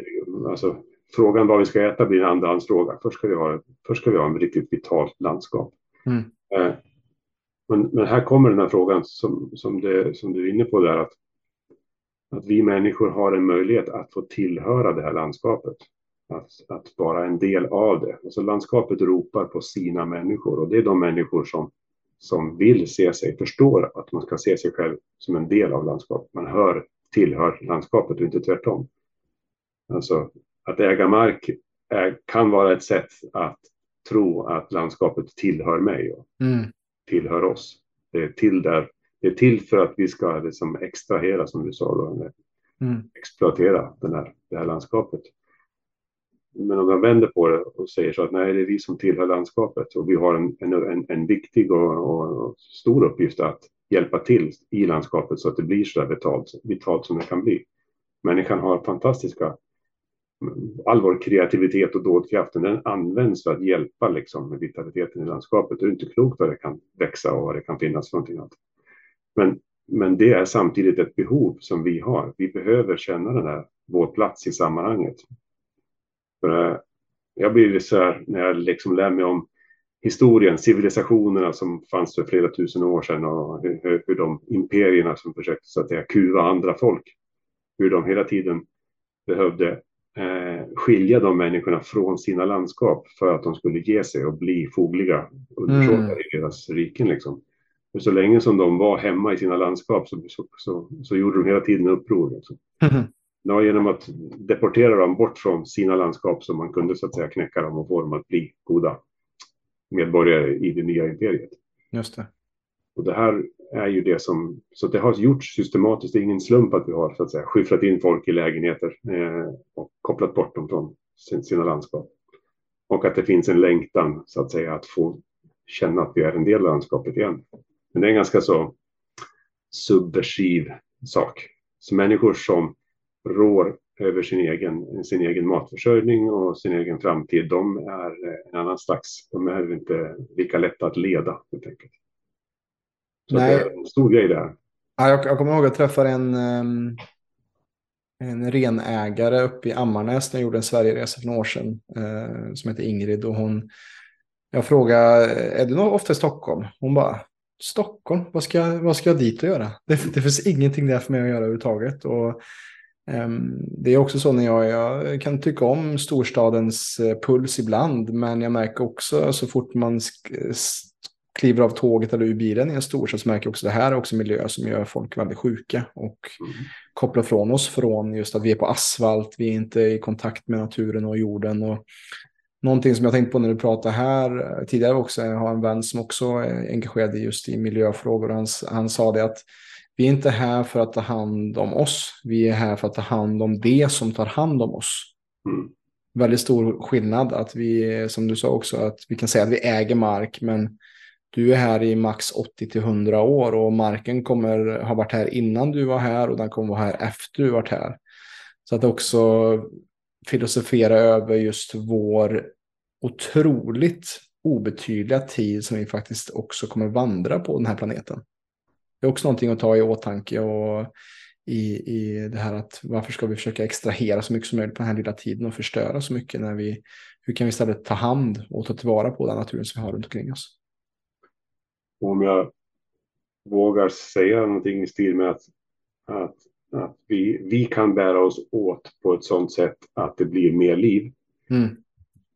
Alltså... Frågan vad vi ska äta blir en andrahandsfråga. Först ska vi ha, först ska vi ha en riktigt vitalt landskap. Mm. Eh, men, men här kommer den här frågan som, som, det, som du är inne på där. Att, att vi människor har en möjlighet att få tillhöra det här landskapet. Att, att vara en del av det. Alltså landskapet ropar på sina människor. Och det är de människor som, som vill se sig, förstår att man ska se sig själv som en del av landskapet. Man hör, tillhör landskapet och inte tvärtom. Alltså... Att äga mark är, kan vara ett sätt att tro att landskapet tillhör mig och mm. tillhör oss. Det är till, där, det är till för att vi ska liksom extrahera, som du sa, då, mm. exploatera den här, det här landskapet. Men om man vänder på det och säger så att nej, det är vi som tillhör landskapet och vi har en, en, en viktig och, och stor uppgift att hjälpa till i landskapet så att det blir så där vitalt, vitalt som det kan bli. Människan har fantastiska... All vår kreativitet och dådkraften, den används för att hjälpa liksom, med vitaliteten i landskapet. Det är inte klokt vad det kan växa och vad det kan finnas för någonting annat. Men, men det är samtidigt ett behov som vi har. Vi behöver känna den här, vår plats i sammanhanget. För, äh, jag blir så här, när jag liksom lär mig om historien, civilisationerna som fanns för flera tusen år sedan och hur, hur de imperierna som försökte så att säga, kuva andra folk, hur de hela tiden behövde skilja de människorna från sina landskap för att de skulle ge sig och bli fogliga undersåtar mm. i deras riken. Liksom. Och så länge som de var hemma i sina landskap så, så, så, så gjorde de hela tiden uppror. Liksom. Mm. Det var genom att deportera dem bort från sina landskap som man kunde så att säga knäcka dem och få dem att bli goda medborgare i det nya imperiet. Just det. Och det här är ju det som, så det har gjorts systematiskt, det är ingen slump att vi har så att säga skyfflat in folk i lägenheter eh, och kopplat bort dem från sin, sina landskap. Och att det finns en längtan så att säga att få känna att vi är en del av landskapet igen. Men det är en ganska så subversiv sak. Så människor som rår över sin egen, sin egen matförsörjning och sin egen framtid, de är en annan slags, de är inte lika lätta att leda helt enkelt. Så nej. Det är en stor grej där. Ja, jag, jag kommer ihåg att jag träffade en, en renägare uppe i Ammarnäs när jag gjorde en Sverigeresa för några år sedan eh, som heter Ingrid. Och hon, jag frågade, är du nog ofta i Stockholm? Hon bara, Stockholm? Vad ska, vad ska jag dit och göra? Det, det finns ingenting där för mig att göra överhuvudtaget. Och, eh, det är också så när jag, jag kan tycka om storstadens puls ibland, men jag märker också så fort man sk- kliver av tåget eller ur bilen i en storstad så märker jag också att det här är också miljö som gör folk väldigt sjuka och mm. kopplar från oss från just att vi är på asfalt, vi är inte i kontakt med naturen och jorden. Och någonting som jag tänkt på när du pratade här tidigare också, jag har en vän som också är engagerad just i miljöfrågor, och han, han sa det att vi är inte här för att ta hand om oss, vi är här för att ta hand om det som tar hand om oss. Mm. Väldigt stor skillnad att vi, som du sa också, att vi kan säga att vi äger mark, men du är här i max åttio till hundra år och marken kommer ha varit här innan du var här och den kommer vara här efter du varit här. Så att också filosofera över just vår otroligt obetydliga tid som vi faktiskt också kommer vandra på den här planeten. Det är också någonting att ta i åtanke och I, i det här att varför ska vi försöka extrahera så mycket som möjligt på den här lilla tiden och förstöra så mycket när vi, hur kan vi istället ta hand och ta tillvara på den naturen som vi har runt omkring oss? Om jag vågar säga någonting i stil med att, att, att vi, vi kan bära oss åt på ett sådant sätt att det blir mer liv mm.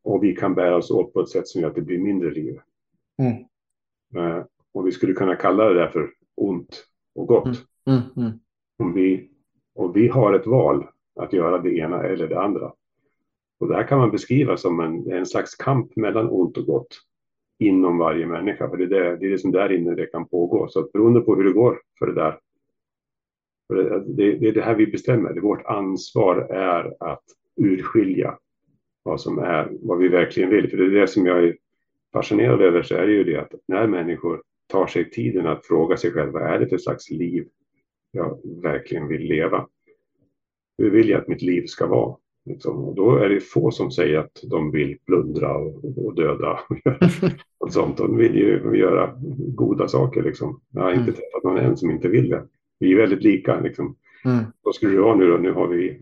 och vi kan bära oss åt på ett sätt som gör att det blir mindre liv. Mm. Uh, och vi skulle kunna kalla det där för ont och gott. Mm. Mm. Mm. Om vi, om vi har ett val att göra det ena eller det andra. Och det här kan man beskriva som en, en slags kamp mellan ont och gott inom varje människa. För det är det, det, är det som där inne det kan pågå. Så att beroende på hur det går för det där. För det, det, det är det här vi bestämmer. Vårt ansvar är att urskilja vad som är, vad vi verkligen vill. För det är det som jag är fascinerad över, så är det ju det att när människor tar sig tiden att fråga sig själva, vad är det för slags liv jag verkligen vill leva? Hur vill jag att mitt liv ska vara? Liksom. Och då är det få som säger att de vill plundra och, och döda. Och sånt. De vill ju göra goda saker. Liksom. Jag har inte träffat någon än som inte vill det. Vi är väldigt lika. Liksom. Mm. Vad skulle det vara nu då? Nu har vi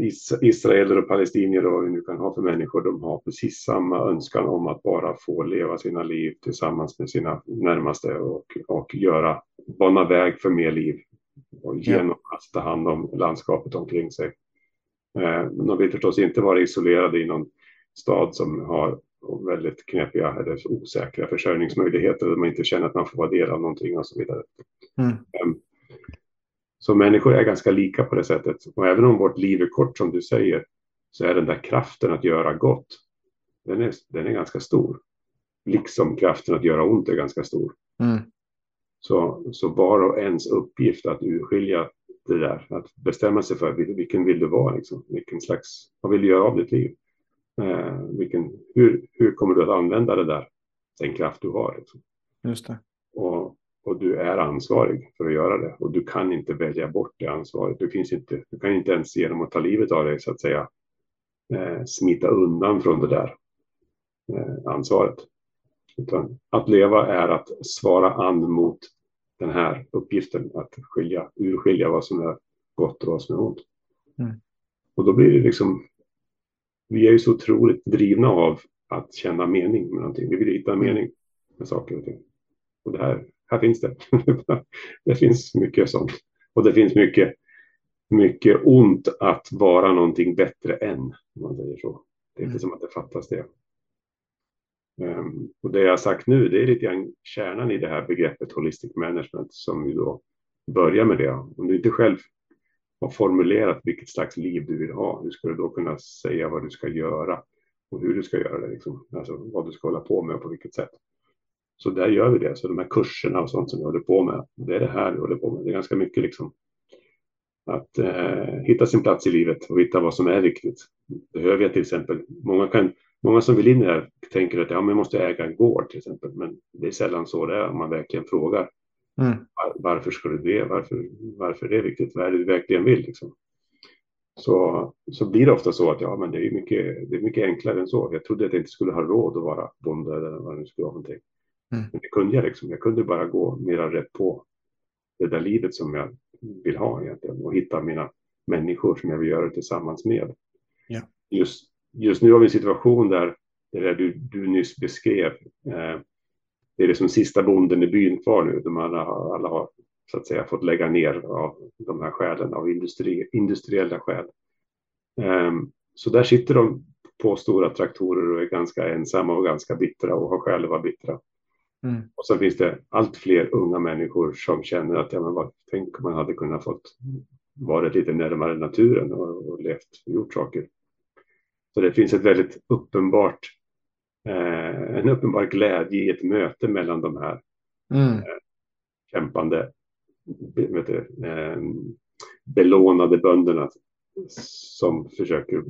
is, israeler och palestinier och vad vi nu kan ha för människor. De har precis samma önskan om att bara få leva sina liv tillsammans med sina närmaste och, och göra bana väg för mer liv och genom att ta hand om landskapet omkring sig. Men de vill förstås inte vara isolerade i någon stad som har väldigt knäppiga eller osäkra försörjningsmöjligheter där man inte känner att man får vara del av någonting och så vidare. Mm. Så människor är ganska lika på det sättet. Och även om vårt liv är kort som du säger, så är den där kraften att göra gott, den är, den är ganska stor. Liksom kraften att göra ont är ganska stor. Mm. Så, så var och ens uppgift att urskilja det där. Att bestämma sig för vilken vill du vara. Liksom, vilken slags, vad vill du göra av ditt liv? Eh, vilken, hur, hur kommer du att använda det där? Den kraft du har. Liksom. Just det. Och, och du är ansvarig för att göra det. Och du kan inte välja bort det ansvaret. Du, finns inte, du kan inte ens genom att ta livet av dig så att säga eh, smita undan från det där eh, ansvaret. Utan att leva är att svara an mot den här uppgiften, att skilja, urskilja vad som är gott och vad som är ont. Mm. Och då blir det liksom, vi är ju så otroligt drivna av att känna mening med någonting. Vi vill hitta mening med saker och ting. Och det här, här finns det. Det finns mycket sånt. Och det finns mycket, mycket ont att vara någonting bättre än, om man säger så. Det är inte mm. som att det fattas det. Um, och det jag har sagt nu, det är lite grann kärnan i det här begreppet holistic management som ju då börjar med det. Om du inte själv har formulerat vilket slags liv du vill ha, hur ska du då kunna säga vad du ska göra och hur du ska göra det, liksom? Alltså vad du ska hålla på med och på vilket sätt. Så där gör vi det. Så de här kurserna och sånt som vi håller på med, det är det här vi håller på med. Det är ganska mycket liksom att eh, hitta sin plats i livet och hitta vad som är viktigt. Behöver jag till exempel, många kan Många som vill in här tänker att ja, man måste äga en gård till exempel. Men det är sällan så det är om man verkligen frågar. Mm. Var, varför skulle du det? Varför, varför det är viktigt? Vad är det du verkligen vill? Liksom? Så, så blir det ofta så att ja, men det, är mycket, det är mycket enklare än så. Jag trodde att jag inte skulle ha råd att vara bonde eller vad det skulle vara någonting. Mm. Men det kunde jag liksom. Jag kunde bara gå mera rätt på det där livet som jag vill ha egentligen. Och hitta mina människor som jag vill göra tillsammans med. Yeah. Just Just nu har vi en situation där det du, du nyss beskrev. Eh, det är det som sista bonden i byn kvar nu. De alla, alla har så att säga fått lägga ner av de här skälen, av industri, industriella skäl. Eh, så där sitter de på stora traktorer och är ganska ensamma och ganska bittra och har själva bittra. Mm. Och så finns det allt fler unga människor som känner att ja, men vad, tänk om man hade kunnat fått vara lite närmare naturen och, och levt och gjort saker. Så det finns ett väldigt uppenbart, eh, en uppenbar glädje i ett möte mellan de här mm. eh, kämpande, vet du, eh, belånade bönderna som försöker,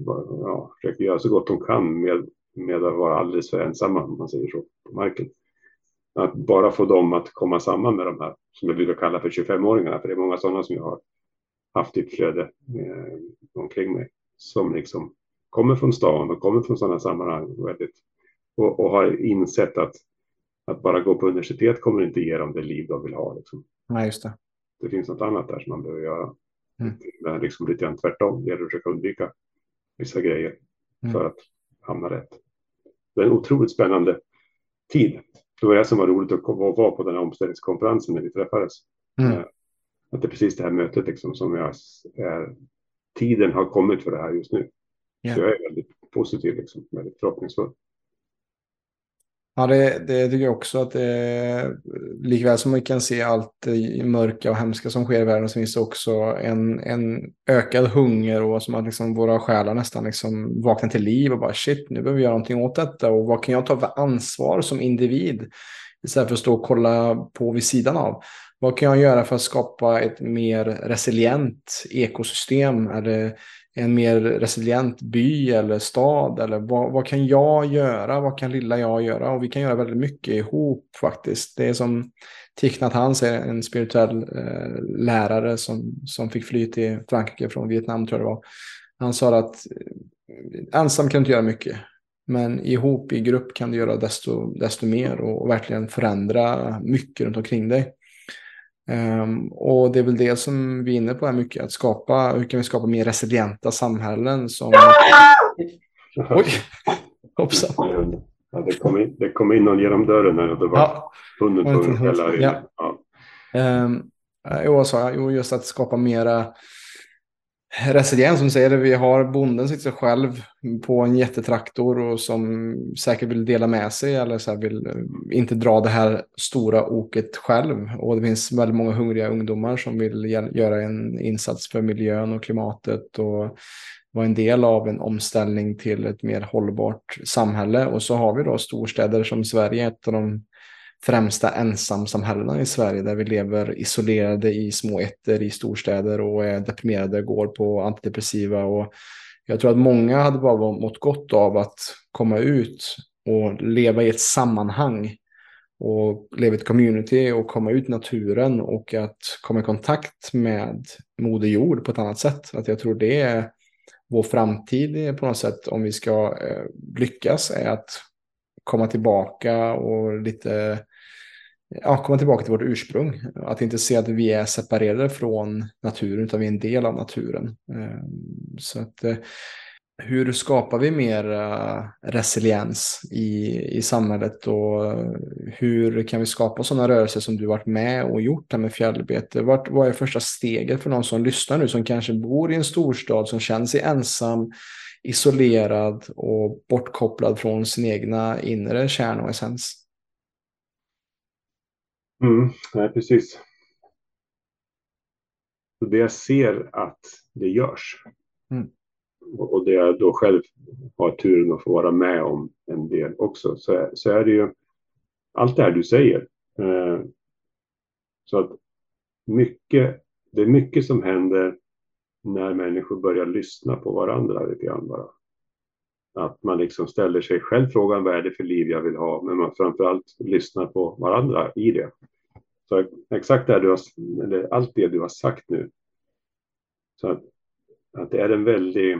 ja, försöker göra så gott de kan med, med att vara alldeles för ensamma, om man säger så, på marken. Att bara få dem att komma samman med de här som jag brukar kalla för tjugofemåringarna, för det är många sådana som jag har haft i flöde eh, omkring mig, som liksom kommer från stan och kommer från sådana sammanhang väldigt, och, och har insett att, att bara gå på universitet kommer inte ge dem det liv de vill ha. Liksom. Nej, just det. Det finns något annat där som man behöver göra. Mm. Det är liksom lite grann tvärtom. Det gäller att försöka undvika vissa grejer mm. för att hamna rätt. Det är en otroligt spännande tid. Det var det som var roligt att vara på den här omställningskonferensen när vi träffades. Mm. Att det är precis det här mötet liksom som jag är, tiden har kommit för det här just nu. Yeah. Så jag är väldigt positiv, liksom, väldigt förhoppningsfull. Ja, det, det tycker jag också, att det, likväl som vi kan se allt mörka och hemska som sker i världen, så finns det också en, en ökad hunger, och som att liksom våra själar nästan liksom vaknar till liv och bara shit, nu behöver vi göra någonting åt detta, och vad kan jag ta för ansvar som individ istället för att stå och kolla på vid sidan av. Vad kan jag göra för att skapa ett mer resilient ekosystem eller en mer resilient by eller stad, eller vad, vad kan jag göra, vad kan lilla jag göra? Och vi kan göra väldigt mycket ihop faktiskt. Det är som Thich Nhat Hanh säger, en spirituell eh, lärare som, som fick fly till Frankrike från Vietnam, tror jag det var. Han sa att ensam kan du inte göra mycket, men ihop i grupp kan du göra desto, desto mer och, och verkligen förändra mycket runt omkring dig. Um, och det är väl det som vi är inne på här mycket, att skapa, hur kan vi skapa mer resilienta samhällen som... Oj, hoppsan. Ja, det kom in, det kom in någon genom dörren här och det var ja. hunden på hunden. Ja. Ja. Um, jo, sa jag, just att skapa mera resiliens, som säger det. Vi har bonden sitter själv på en jättetraktor och som säkert vill dela med sig, eller så här vill inte dra det här stora oket själv, och det finns väldigt många hungriga ungdomar som vill göra en insats för miljön och klimatet och vara en del av en omställning till ett mer hållbart samhälle. Och så har vi då storstäder som Sverige, ett av de främsta ensamsamhällena i Sverige, där vi lever isolerade i små ettor i storstäder och är deprimerade, går på antidepressiva. Och jag tror att många hade bara mått gott av att komma ut och leva i ett sammanhang och leva i ett community och komma ut i naturen och att komma i kontakt med moder jord på ett annat sätt. Att jag tror det är vår framtid på något sätt, om vi ska lyckas, är att komma tillbaka och lite ja, komma tillbaka till vårt ursprung. Att inte se att vi är separerade från naturen, utan vi är en del av naturen. Så att, hur skapar vi mer resiliens i, i samhället, och hur kan vi skapa sådana rörelser som du varit med och gjort här med Fjällbete? Vart, vad är första steget för någon som lyssnar nu, som kanske bor i en storstad, som känner sig ensam, isolerad och bortkopplad från sin egna inre kärna och essens? Mm, nej, precis. Det jag ser att det görs. Mm. Och det jag då själv har turen att få vara med om en del också. Så är, så är det ju allt det här du säger. Eh, så att mycket, det är mycket som händer när människor börjar lyssna på varandra lite grann bara. Att man liksom ställer sig själv frågan, vad är det för liv jag vill ha? Men man framförallt lyssnar på varandra i det. Så exakt det du har, eller allt det du har sagt nu. Så att, att det är en väldig,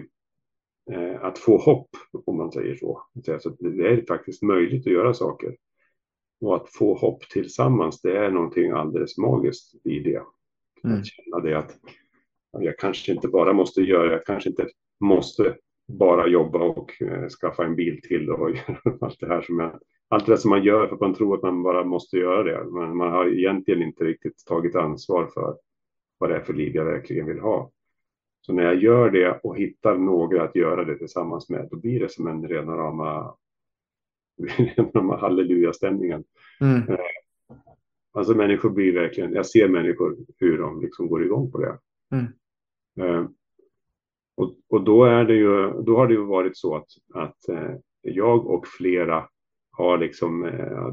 eh, att få hopp, om man säger så. Så att det är faktiskt möjligt att göra saker. Och att få hopp tillsammans, det är någonting alldeles magiskt i det. Mm. Att känna det att jag kanske inte bara måste göra, jag kanske inte måste bara jobba och eh, skaffa en bil till och allt det här som jag, allt det som man gör för att man tror att man bara måste göra det. Men man har egentligen inte riktigt tagit ansvar för vad det är för liv jag verkligen vill ha. Så när jag gör det och hittar några att göra det tillsammans med, då blir det som en rena rama de här halleluja-stämningen. Mm. Alltså människor blir verkligen, jag ser människor hur de liksom går igång på det. Mm. Och, och då, är det ju, då har det ju varit så att, att jag och flera har liksom,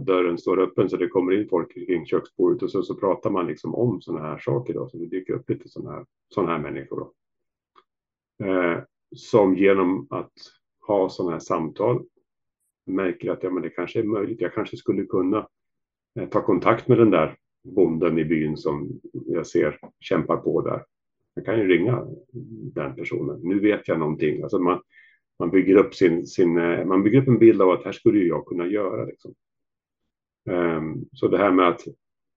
dörren står öppen så det kommer in folk kring köksbordet och så, så pratar man liksom om sådana här saker då, så det dyker upp lite sådana här, sådana här människor då. Eh, som genom att ha sådana här samtal märker att ja, men det kanske är möjligt, jag kanske skulle kunna eh, ta kontakt med den där bonden i byn som jag ser kämpar på där. Jag kan ju ringa den personen, nu vet jag någonting. Alltså man, man, bygger upp sin, sin, man bygger upp en bild av att här skulle jag kunna göra. Liksom. Um, så det här med att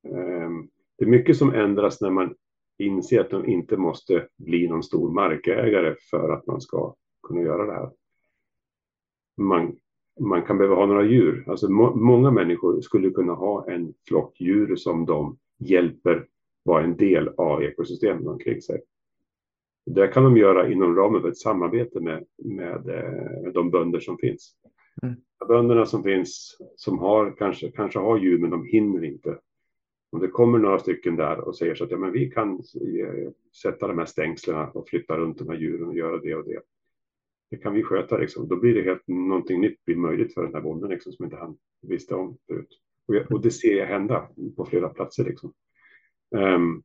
um, det är mycket som ändras när man inser att man inte måste bli någon stor markägare för att man ska kunna göra det här. Man, man kan behöva ha några djur. Alltså må, många människor skulle kunna ha en flock djur som de hjälper vara en del av ekosystemen omkring sig. Det kan de göra inom ramen för ett samarbete med, med, med de bönder som finns. Mm. Bönderna som finns, som har, kanske, kanske har djur men de hinner inte. Om det kommer några stycken där och säger så att ja, men vi kan sätta de här stängslarna och flytta runt de här djuren och göra det och det. Det kan vi sköta liksom. Då blir det helt någonting nytt blir möjligt för den här bonden liksom, som inte han visste om förut. Och, jag, och det ser jag hända på flera platser liksom. Um,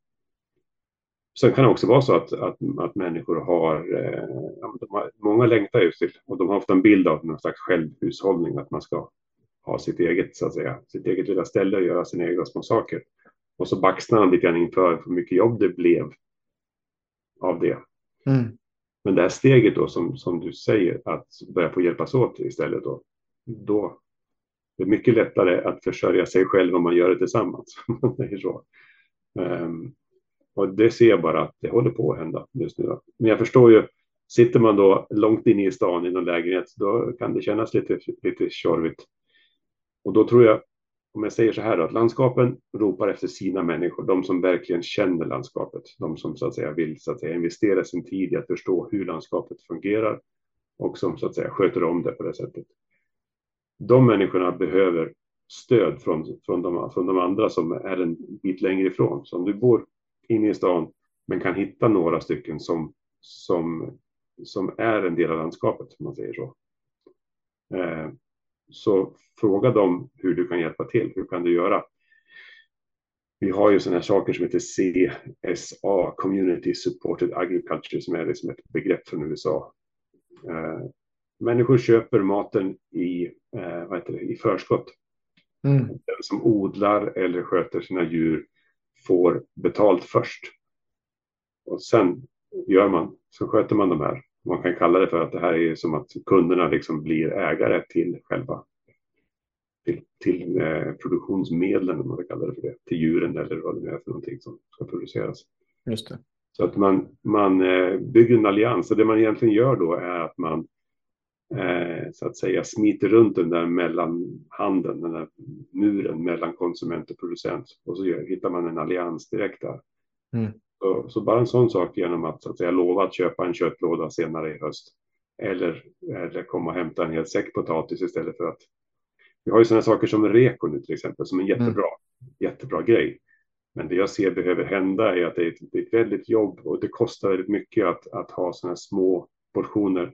sen kan det också vara så att, att, att människor har, eh, de har många längtar just till och de har ofta en bild av någon slags självhushållning att man ska ha sitt eget så att säga, sitt eget lilla ställe och göra sina egna små saker och så baxnar de lite grann inför hur mycket jobb det blev av det. Mm. Men det här steget då som, som du säger att börja få hjälpas åt istället då, då det är mycket lättare att försörja sig själv om man gör det tillsammans. Det är så. Um, och det ser jag bara att det håller på att hända just nu då. Men jag förstår ju, sitter man då långt inne i stan i någon lägenhet då kan det kännas lite, lite körvigt. Och då tror jag, om jag säger så här då, att landskapen ropar efter sina människor, de som verkligen känner landskapet, de som så att säga vill så att säga investera sin tid i att förstå hur landskapet fungerar och som så att säga sköter om det på det sättet. De människorna behöver stöd från, från, de, från de andra som är en bit längre ifrån. Så om du bor inne i stan men kan hitta några stycken som, som, som är en del av landskapet, om man säger så. Eh, så fråga dem hur du kan hjälpa till. Hur kan du göra? Vi har ju sådana här saker som heter C S A, Community Supported Agriculture, som är liksom ett begrepp från U S A. Eh, människor köper maten i, eh, vad heter det, i förskott. Mm. Den som odlar eller sköter sina djur får betalt först. Och sen gör man, så sköter man de här. Man kan kalla det för att det här är som att kunderna liksom blir ägare till själva till, till eh, produktionsmedlen, om man kallar det för det, till djuren eller vad det är för någonting som ska produceras. Just det. Så att man, man eh, bygger en allians. Och det man egentligen gör då är att man Eh, så att säga smiter runt den där mellanhanden, den där muren mellan konsument och producent och så gör, hittar man en allians direkt där. Mm. Så, så bara en sån sak genom att, så att säga, lova att köpa en köttlåda senare i höst eller, eller komma och hämta en hel säck potatis istället för att vi har ju sådana saker som REKO nu till exempel som en jättebra, mm. jättebra grej. Men det jag ser behöver hända är att det är ett, det är ett väldigt jobb och det kostar väldigt mycket att, att ha sådana små portioner.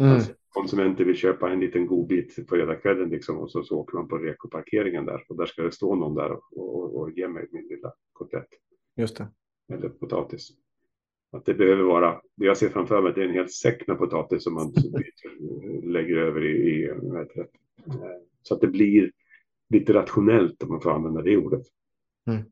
Mm. Alltså, konsumenter vill köpa en liten god bit på redagskvällen liksom, och så, så åker man på rekoparkeringen där och där ska det stå någon där och, och, och ge mig min lilla kotlett. Just det. Eller potatis. Att det behöver vara, det jag ser framför mig, det är en hel säck med potatis som man lägger över i, i så att det blir lite rationellt om man får använda det ordet. Mm.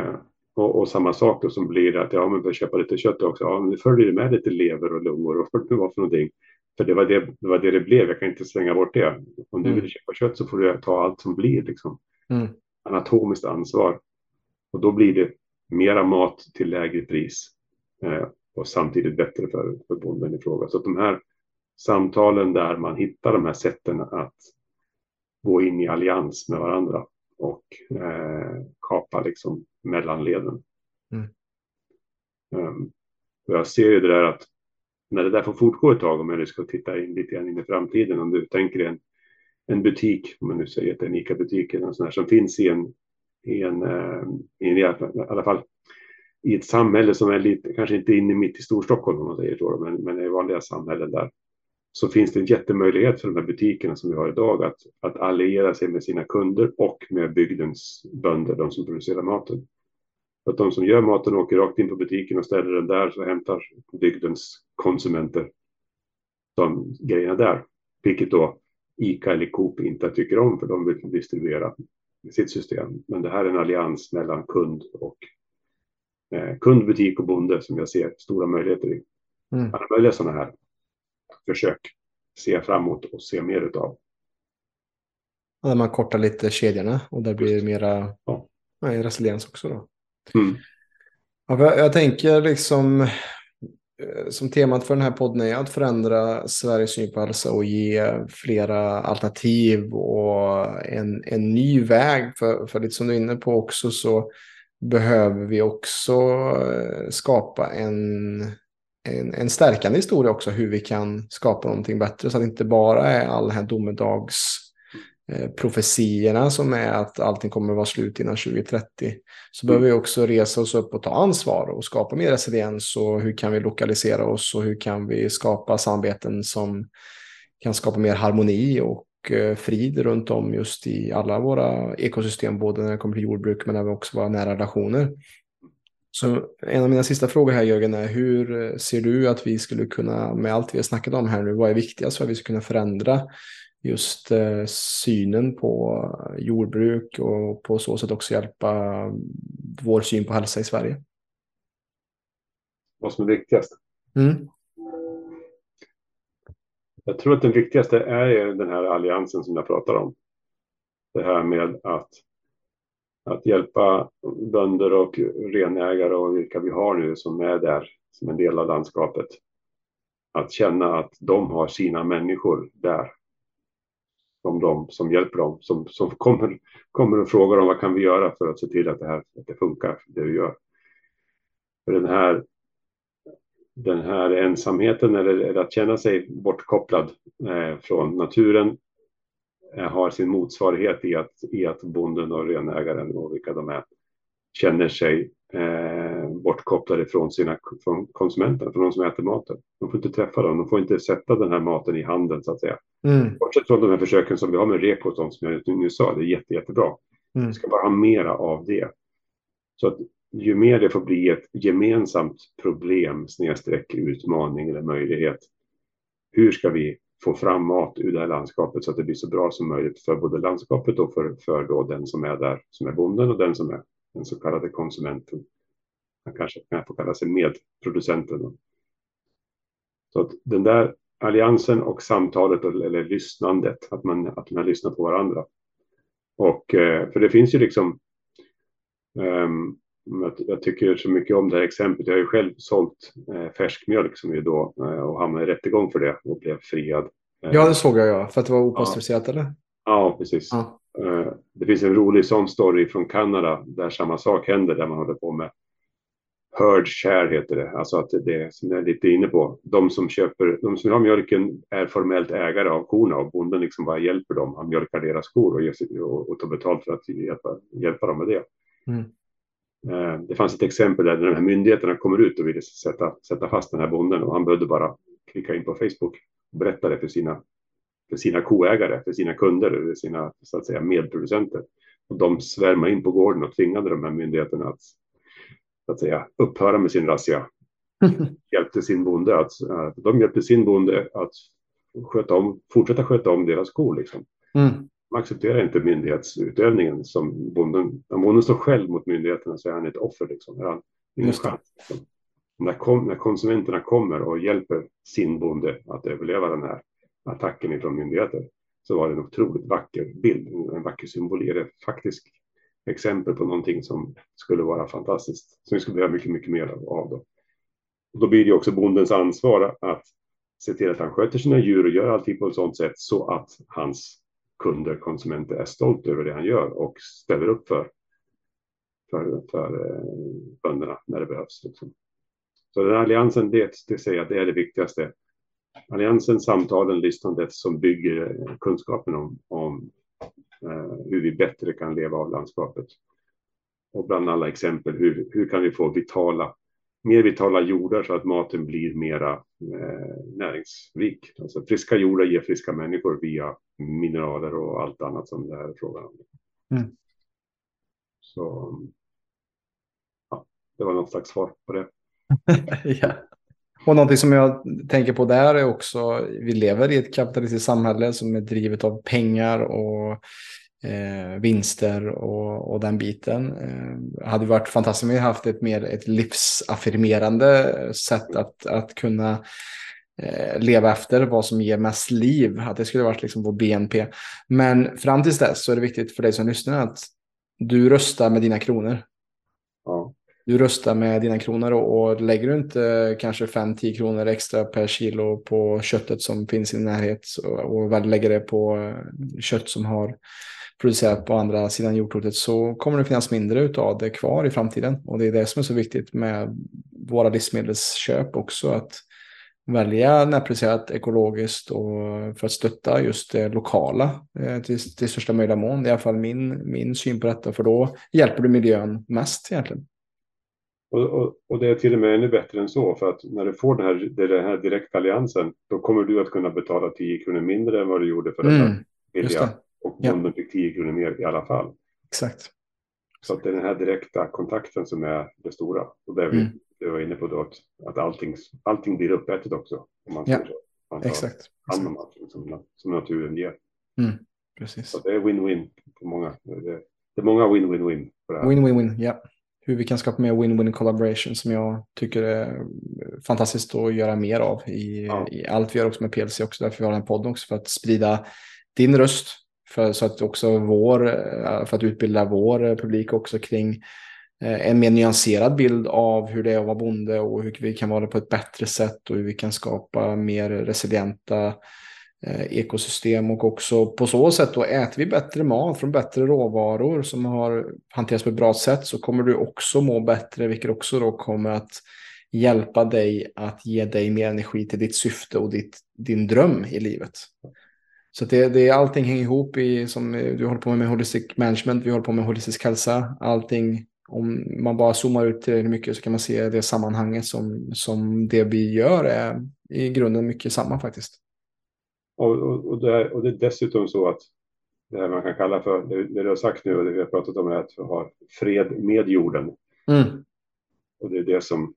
Uh, Och, och samma sak då, som blir att ja, men vi köper lite kött också. Ja, men det följer med lite lever och lungor och vad det var för någonting. För det var det, det var det det blev. Jag kan inte slänga bort det. Om du mm. vill köpa kött så får du ta allt som blir liksom. Mm. Anatomiskt ansvar. Och då blir det mera mat till lägre pris. Eh, och samtidigt bättre för, för bonden i fråga. Så att de här samtalen där man hittar de här sätten att gå in i allians med varandra. Och eh, kapa liksom mellanleden. Mm. Um, och jag ser ju det där att när det där får fortgå ett tag, om jag nu ska titta in lite grann in i framtiden, om du tänker en, en butik, om man nu säger att det är en ICA-butik eller något sånt här, som finns i en, i en, i en i alla fall i ett samhälle som är lite, kanske inte inne mitt i Storstockholm om man säger så, men, men i vanliga samhällen där, så finns det en jättemöjlighet för de här butikerna som vi har idag att, att alliera sig med sina kunder och med bygdens bönder, de som producerar maten. För att de som gör maten åker rakt in på butiken och ställer den där, så hämtar bygdens konsumenter de grejerna där. Vilket då ICA eller Coop inte tycker om, för de vill distribuera sitt system. Men det här är en allians mellan kund och eh, kund, butik och bonde som jag ser stora möjligheter i. Mm. Alla möjliga sådana här försök se framåt och se mer utav. Ja, man kortar lite kedjorna och där blir det mera ja. nej, resiliens också då. Mm. Ja, jag tänker liksom som temat för den här podden är att förändra Sveriges syn på hälsa och ge flera alternativ och en, en ny väg. För, för lite som du är inne på också, så behöver vi också skapa en, en, en stärkande historia också, hur vi kan skapa någonting bättre, så att det inte bara är all här domedags profetierna som är att allting kommer att vara slut innan tjugo trettio, så mm. behöver vi också resa oss upp och ta ansvar och skapa mer resiliens, och hur kan vi lokalisera oss och hur kan vi skapa samarbeten som kan skapa mer harmoni och frid runt om just i alla våra ekosystem, både när det kommer till jordbruk men även också våra nära relationer. Så en av mina sista frågor här, Jörgen, är hur ser du att vi skulle kunna, med allt vi har snackat om här nu, vad är viktigast för att vi ska kunna förändra just eh, synen på jordbruk och på så sätt också hjälpa vår syn på hälsa i Sverige? Vad som är viktigast? Mm. Jag tror att den viktigaste är den här alliansen som jag pratar om. Det här med att, att hjälpa bönder och renägare och vilka vi har nu som är där som en del av landskapet. Att känna att de har sina människor där. Om de som hjälper dem, som, som kommer, kommer och frågar om vad kan vi göra för att se till att det här att det funkar, det vi gör. För den här, den här ensamheten eller, eller att känna sig bortkopplad eh, från naturen eh, har sin motsvarighet i att, i att bonden och renägaren och vilka de är känner sig eh, bortkopplade från sina från konsumenter, från de som äter maten. De får inte träffa dem, de får inte sätta den här maten i handen så att säga. Mm. Bortsett från de här försöken som vi har med REKO som jag nu sa, det är jätte, jättebra. Mm. Vi ska bara ha mera av det. Så att ju mer det får bli ett gemensamt problem, snedstreck, utmaning eller möjlighet. Hur ska vi få fram mat ur det här landskapet så att det blir så bra som möjligt för både landskapet och för, för då den som är där, som är bonden och den som är den så kallade konsumenten. Man kanske kan få kalla sig medproducenten. Så att den där alliansen och samtalet eller lyssnandet, att man, att man lyssnar på varandra. Och för det finns ju liksom um, jag tycker så mycket om det här exemplet. Jag har ju själv sålt eh, färskmjölk som ju då eh, och hamnade i rättegång för det och blev friad. Ja, det såg jag, ja, för att det var opastöriserat, ja. Eller? Ja, precis. Ja. Uh, det finns en rolig sån story från Kanada där samma sak händer, där man håller på med herd share heter det, alltså att det som jag är lite inne på, de som köper, de som har mjölken är formellt ägare av korna och bonden liksom bara hjälper dem, han mjölkar deras kor och, sig, och, och tar betalt för att hjälpa, hjälpa dem med det. Mm. Eh, det fanns ett exempel där de här myndigheterna kommer ut och ville sätta, sätta fast den här bonden och han behövde bara klicka in på Facebook och berätta det för sina, för sina koägare, för sina kunder eller sina så att säga medproducenter, och de svärmade in på gården och tvingade de här myndigheterna att att säga, upphöra med sin razzia. Hjälpte sin bonde att, de hjälpte sin bonde att sköta om, fortsätta sköta om deras skor. Liksom. Mm. Man accepterar inte myndighetsutövningen som bonden. Om bonden står själv mot myndigheterna så är han ett offer. Liksom. Han, Just det. Liksom. När, kom, när konsumenterna kommer och hjälper sin bonde att överleva den här attacken ifrån myndigheter, så var det en otroligt vacker bild. En vacker symbol är det faktiskt. Exempel på någonting som skulle vara fantastiskt, som vi skulle behöva mycket, mycket mer av. Då. Och då blir det också bondens ansvar att se till att han sköter sina djur och gör allting på ett sådant sätt så att hans kunder, konsumenter, är stolta över det han gör och ställer upp för, för, för bönderna när det behövs. Liksom. Så den här alliansen, det, det säger jag, det är det viktigaste. Alliansen, samtalen, lyssnandet som bygger kunskapen om, om eh, hur vi bättre kan leva av landskapet. Och bland alla exempel, hur, hur kan vi få vitala, mer vitala jordar så att maten blir mera eh, näringsrik. Alltså friska jordar ger friska människor via mineraler och allt annat som det här är frågan om. Mm. Så ja, det var något slags svar på det. Ja. Och någonting som jag tänker på där är också, vi lever i ett kapitalistiskt samhälle som är drivet av pengar och eh, vinster och, och den biten. Det eh, hade varit fantastiskt om vi haft ett mer ett livsaffirmerande sätt att, att kunna eh, leva efter vad som ger mest liv. Att det skulle varit liksom vår B N P. Men fram tills dess så är det viktigt för dig som lyssnar att du röstar med dina kronor. Ja. Du röstar med dina kronor och, och lägger du inte kanske fem till tio kronor extra per kilo på köttet som finns i din närhet och, och väl lägger det på kött som har producerats på andra sidan jordklotet, så kommer det finnas mindre utav det kvar i framtiden. Och det är det som är så viktigt med våra livsmedelsköp också, att välja närproducerat, ekologiskt och för att stötta just det lokala till, till största möjliga mån. Det är i alla fall min, min syn på detta, för då hjälper du miljön mest egentligen. Och, och, och det är till och med ännu bättre än så, för att när du får den här, den här direkta alliansen, då kommer du att kunna betala tio kronor mindre än vad du gjorde för mm, den här vilja, och bonden ja. fick tio kronor mer i alla fall. Exakt. Så att det är den här direkta kontakten som är det stora, och där vi mm. jag var inne på då, att allting, allting blir uppätet också. Om man ja, man tar exakt. Hand om allting som, som naturen ger. Mm, precis. Så det är win-win på många. Det, det är många win-win-win på det här. Win-win-win, ja. Hur vi kan skapa mer win-win collaboration som jag tycker är fantastiskt att göra mer av i, ja. i allt vi gör också med P L C också. Därför vi har den här podden också, för att sprida din röst. För, så att också vår, för att utbilda vår publik också kring en mer nyanserad bild av hur det är att vara bonde och hur vi kan vara det på ett bättre sätt och hur vi kan skapa mer resilienta ekosystem. Och också på så sätt då äter vi bättre mat från bättre råvaror som har hanterats på ett bra sätt, så kommer du också må bättre, vilket också då kommer att hjälpa dig att ge dig mer energi till ditt syfte och ditt, din dröm i livet. Så det, det, allting hänger ihop i, som du håller på med holistic management, vi håller på med holistisk hälsa, allting. Om man bara zoomar ut tillräckligt mycket så kan man se det sammanhanget som, som det vi gör är i grunden mycket samma faktiskt. Och, och, och, det, är, och det är dessutom så att det här man kan kalla för, det du har sagt nu och det vi har pratat om, är att vi har fred med jorden. Mm. Och det är det, som,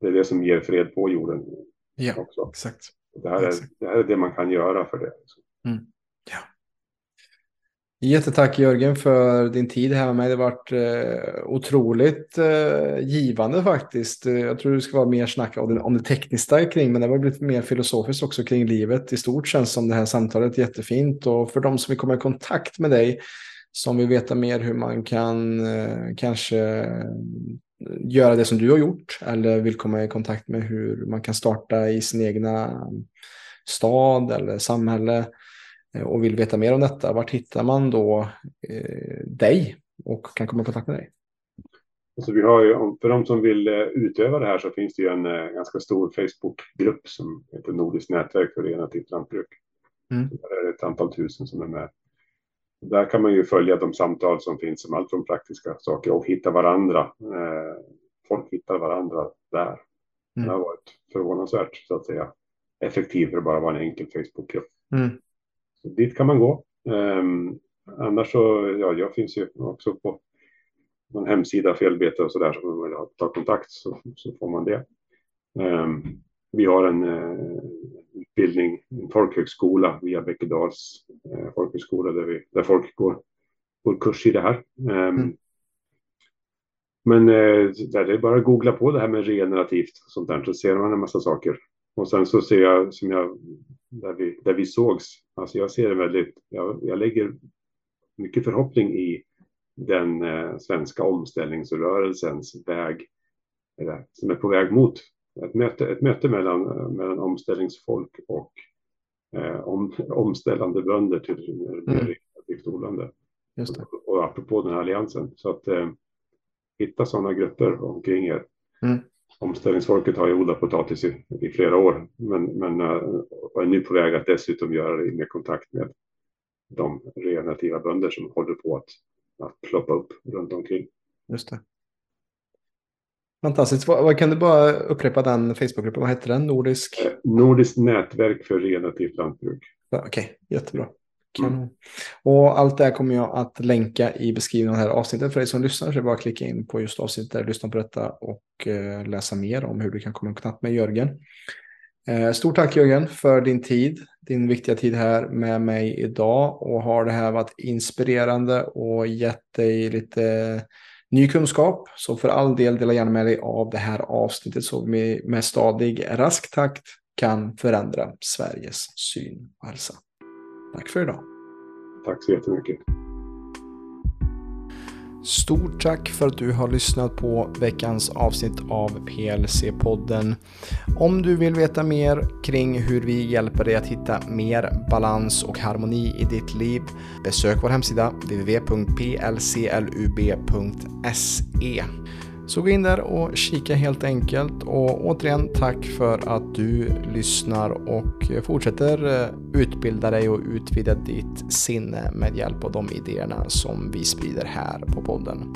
det är det som ger fred på jorden ja, också. Exakt. Det här, är, exakt. det här är det man kan göra för det. Mm. Ja. Jättetack Jörgen för din tid här med mig. Det har varit eh, otroligt eh, givande faktiskt. Jag tror du ska vara mer snacka om det, om det tekniska kring, men det har blivit mer filosofiskt också kring livet i stort. Känns som det här samtalet jättefint, och för de som vill komma i kontakt med dig, som vill veta mer hur man kan eh, kanske göra det som du har gjort, eller vill komma i kontakt med hur man kan starta i sin egna stad eller samhälle, och vill veta mer om detta, vart hittar man då eh, dig och kan komma i kontakt med dig? Alltså vi har ju, för de som vill utöva det här, så finns det ju en eh, ganska stor Facebookgrupp som heter Nordiskt nätverk för Regenerativt lantbruk. Mm. Där är ett antal tusen som är med. Där kan man ju följa de samtal som finns om allt från praktiska saker och hitta varandra. Eh, folk hittar varandra där. Mm. Det har varit förvånansvärt så att säga effektivt för att bara vara en enkel Facebookgrupp. Mm. Dit kan man gå. Um, annars så, ja, jag finns ju också på någon hemsida, Fjällbete och sådär, så man vill ta kontakt så, så får man det. Um, vi har en uh, utbildning, en folkhögskola via Bäckedals uh, folkhögskola där, vi, där folk går, går kurs i det här. Um, mm. Men uh, där det är bara att googla på det här med regenerativt och sånt där, så ser man en massa saker. Och sen så ser jag, som jag, där vi, där vi sågs, alltså jag ser det väldigt, jag, jag lägger mycket förhoppning i den eh, svenska omställningsrörelsens väg, eller, som är på väg mot ett möte, ett möte mellan, mellan omställningsfolk och eh, om, omställande bönder till regenerativt odlande. Just det. Och, och apropå den här alliansen, så att eh, hitta sådana grupper omkring er. Mm. Omställningsfolket har ju odlat potatis i, i flera år, men, men är nu på väg att dessutom göra det med kontakt med de regenerativa bönder som håller på att, att ploppa upp runt omkring. Just det. Fantastiskt. Vad, kan du bara upprepa den Facebookgruppen? Vad heter den? Nordisk... Nordiskt nätverk för Regenerativt lantbruk. Ja, okej, okay. Jättebra. Mm. Och allt det här kommer jag att länka i beskrivningen av det här avsnittet för dig som lyssnar. Så bara klicka in på just avsnittet där, lyssna på detta och eh, läsa mer om hur du kan komma i kontakt med Jörgen. Eh, stort tack Jörgen för din tid, din viktiga tid här med mig idag. Och har det här varit inspirerande och gett dig lite ny kunskap, så för all del dela gärna med dig av det här avsnittet så vi med stadig rask takt kan förändra Sveriges syn på hälsa. Tack för idag. Tack så jättemycket. Stort tack för att du har lyssnat på veckans avsnitt av P L C-podden. Om du vill veta mer kring hur vi hjälper dig att hitta mer balans och harmoni i ditt liv, besök vår hemsida w w w punkt p l c l u b punkt s e. Så gå in där och kika helt enkelt, och återigen tack för att du lyssnar och fortsätter utbilda dig och utvidga ditt sinne med hjälp av de idéerna som vi sprider här på podden.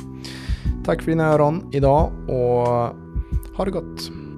Tack för dina öron idag och ha det gott!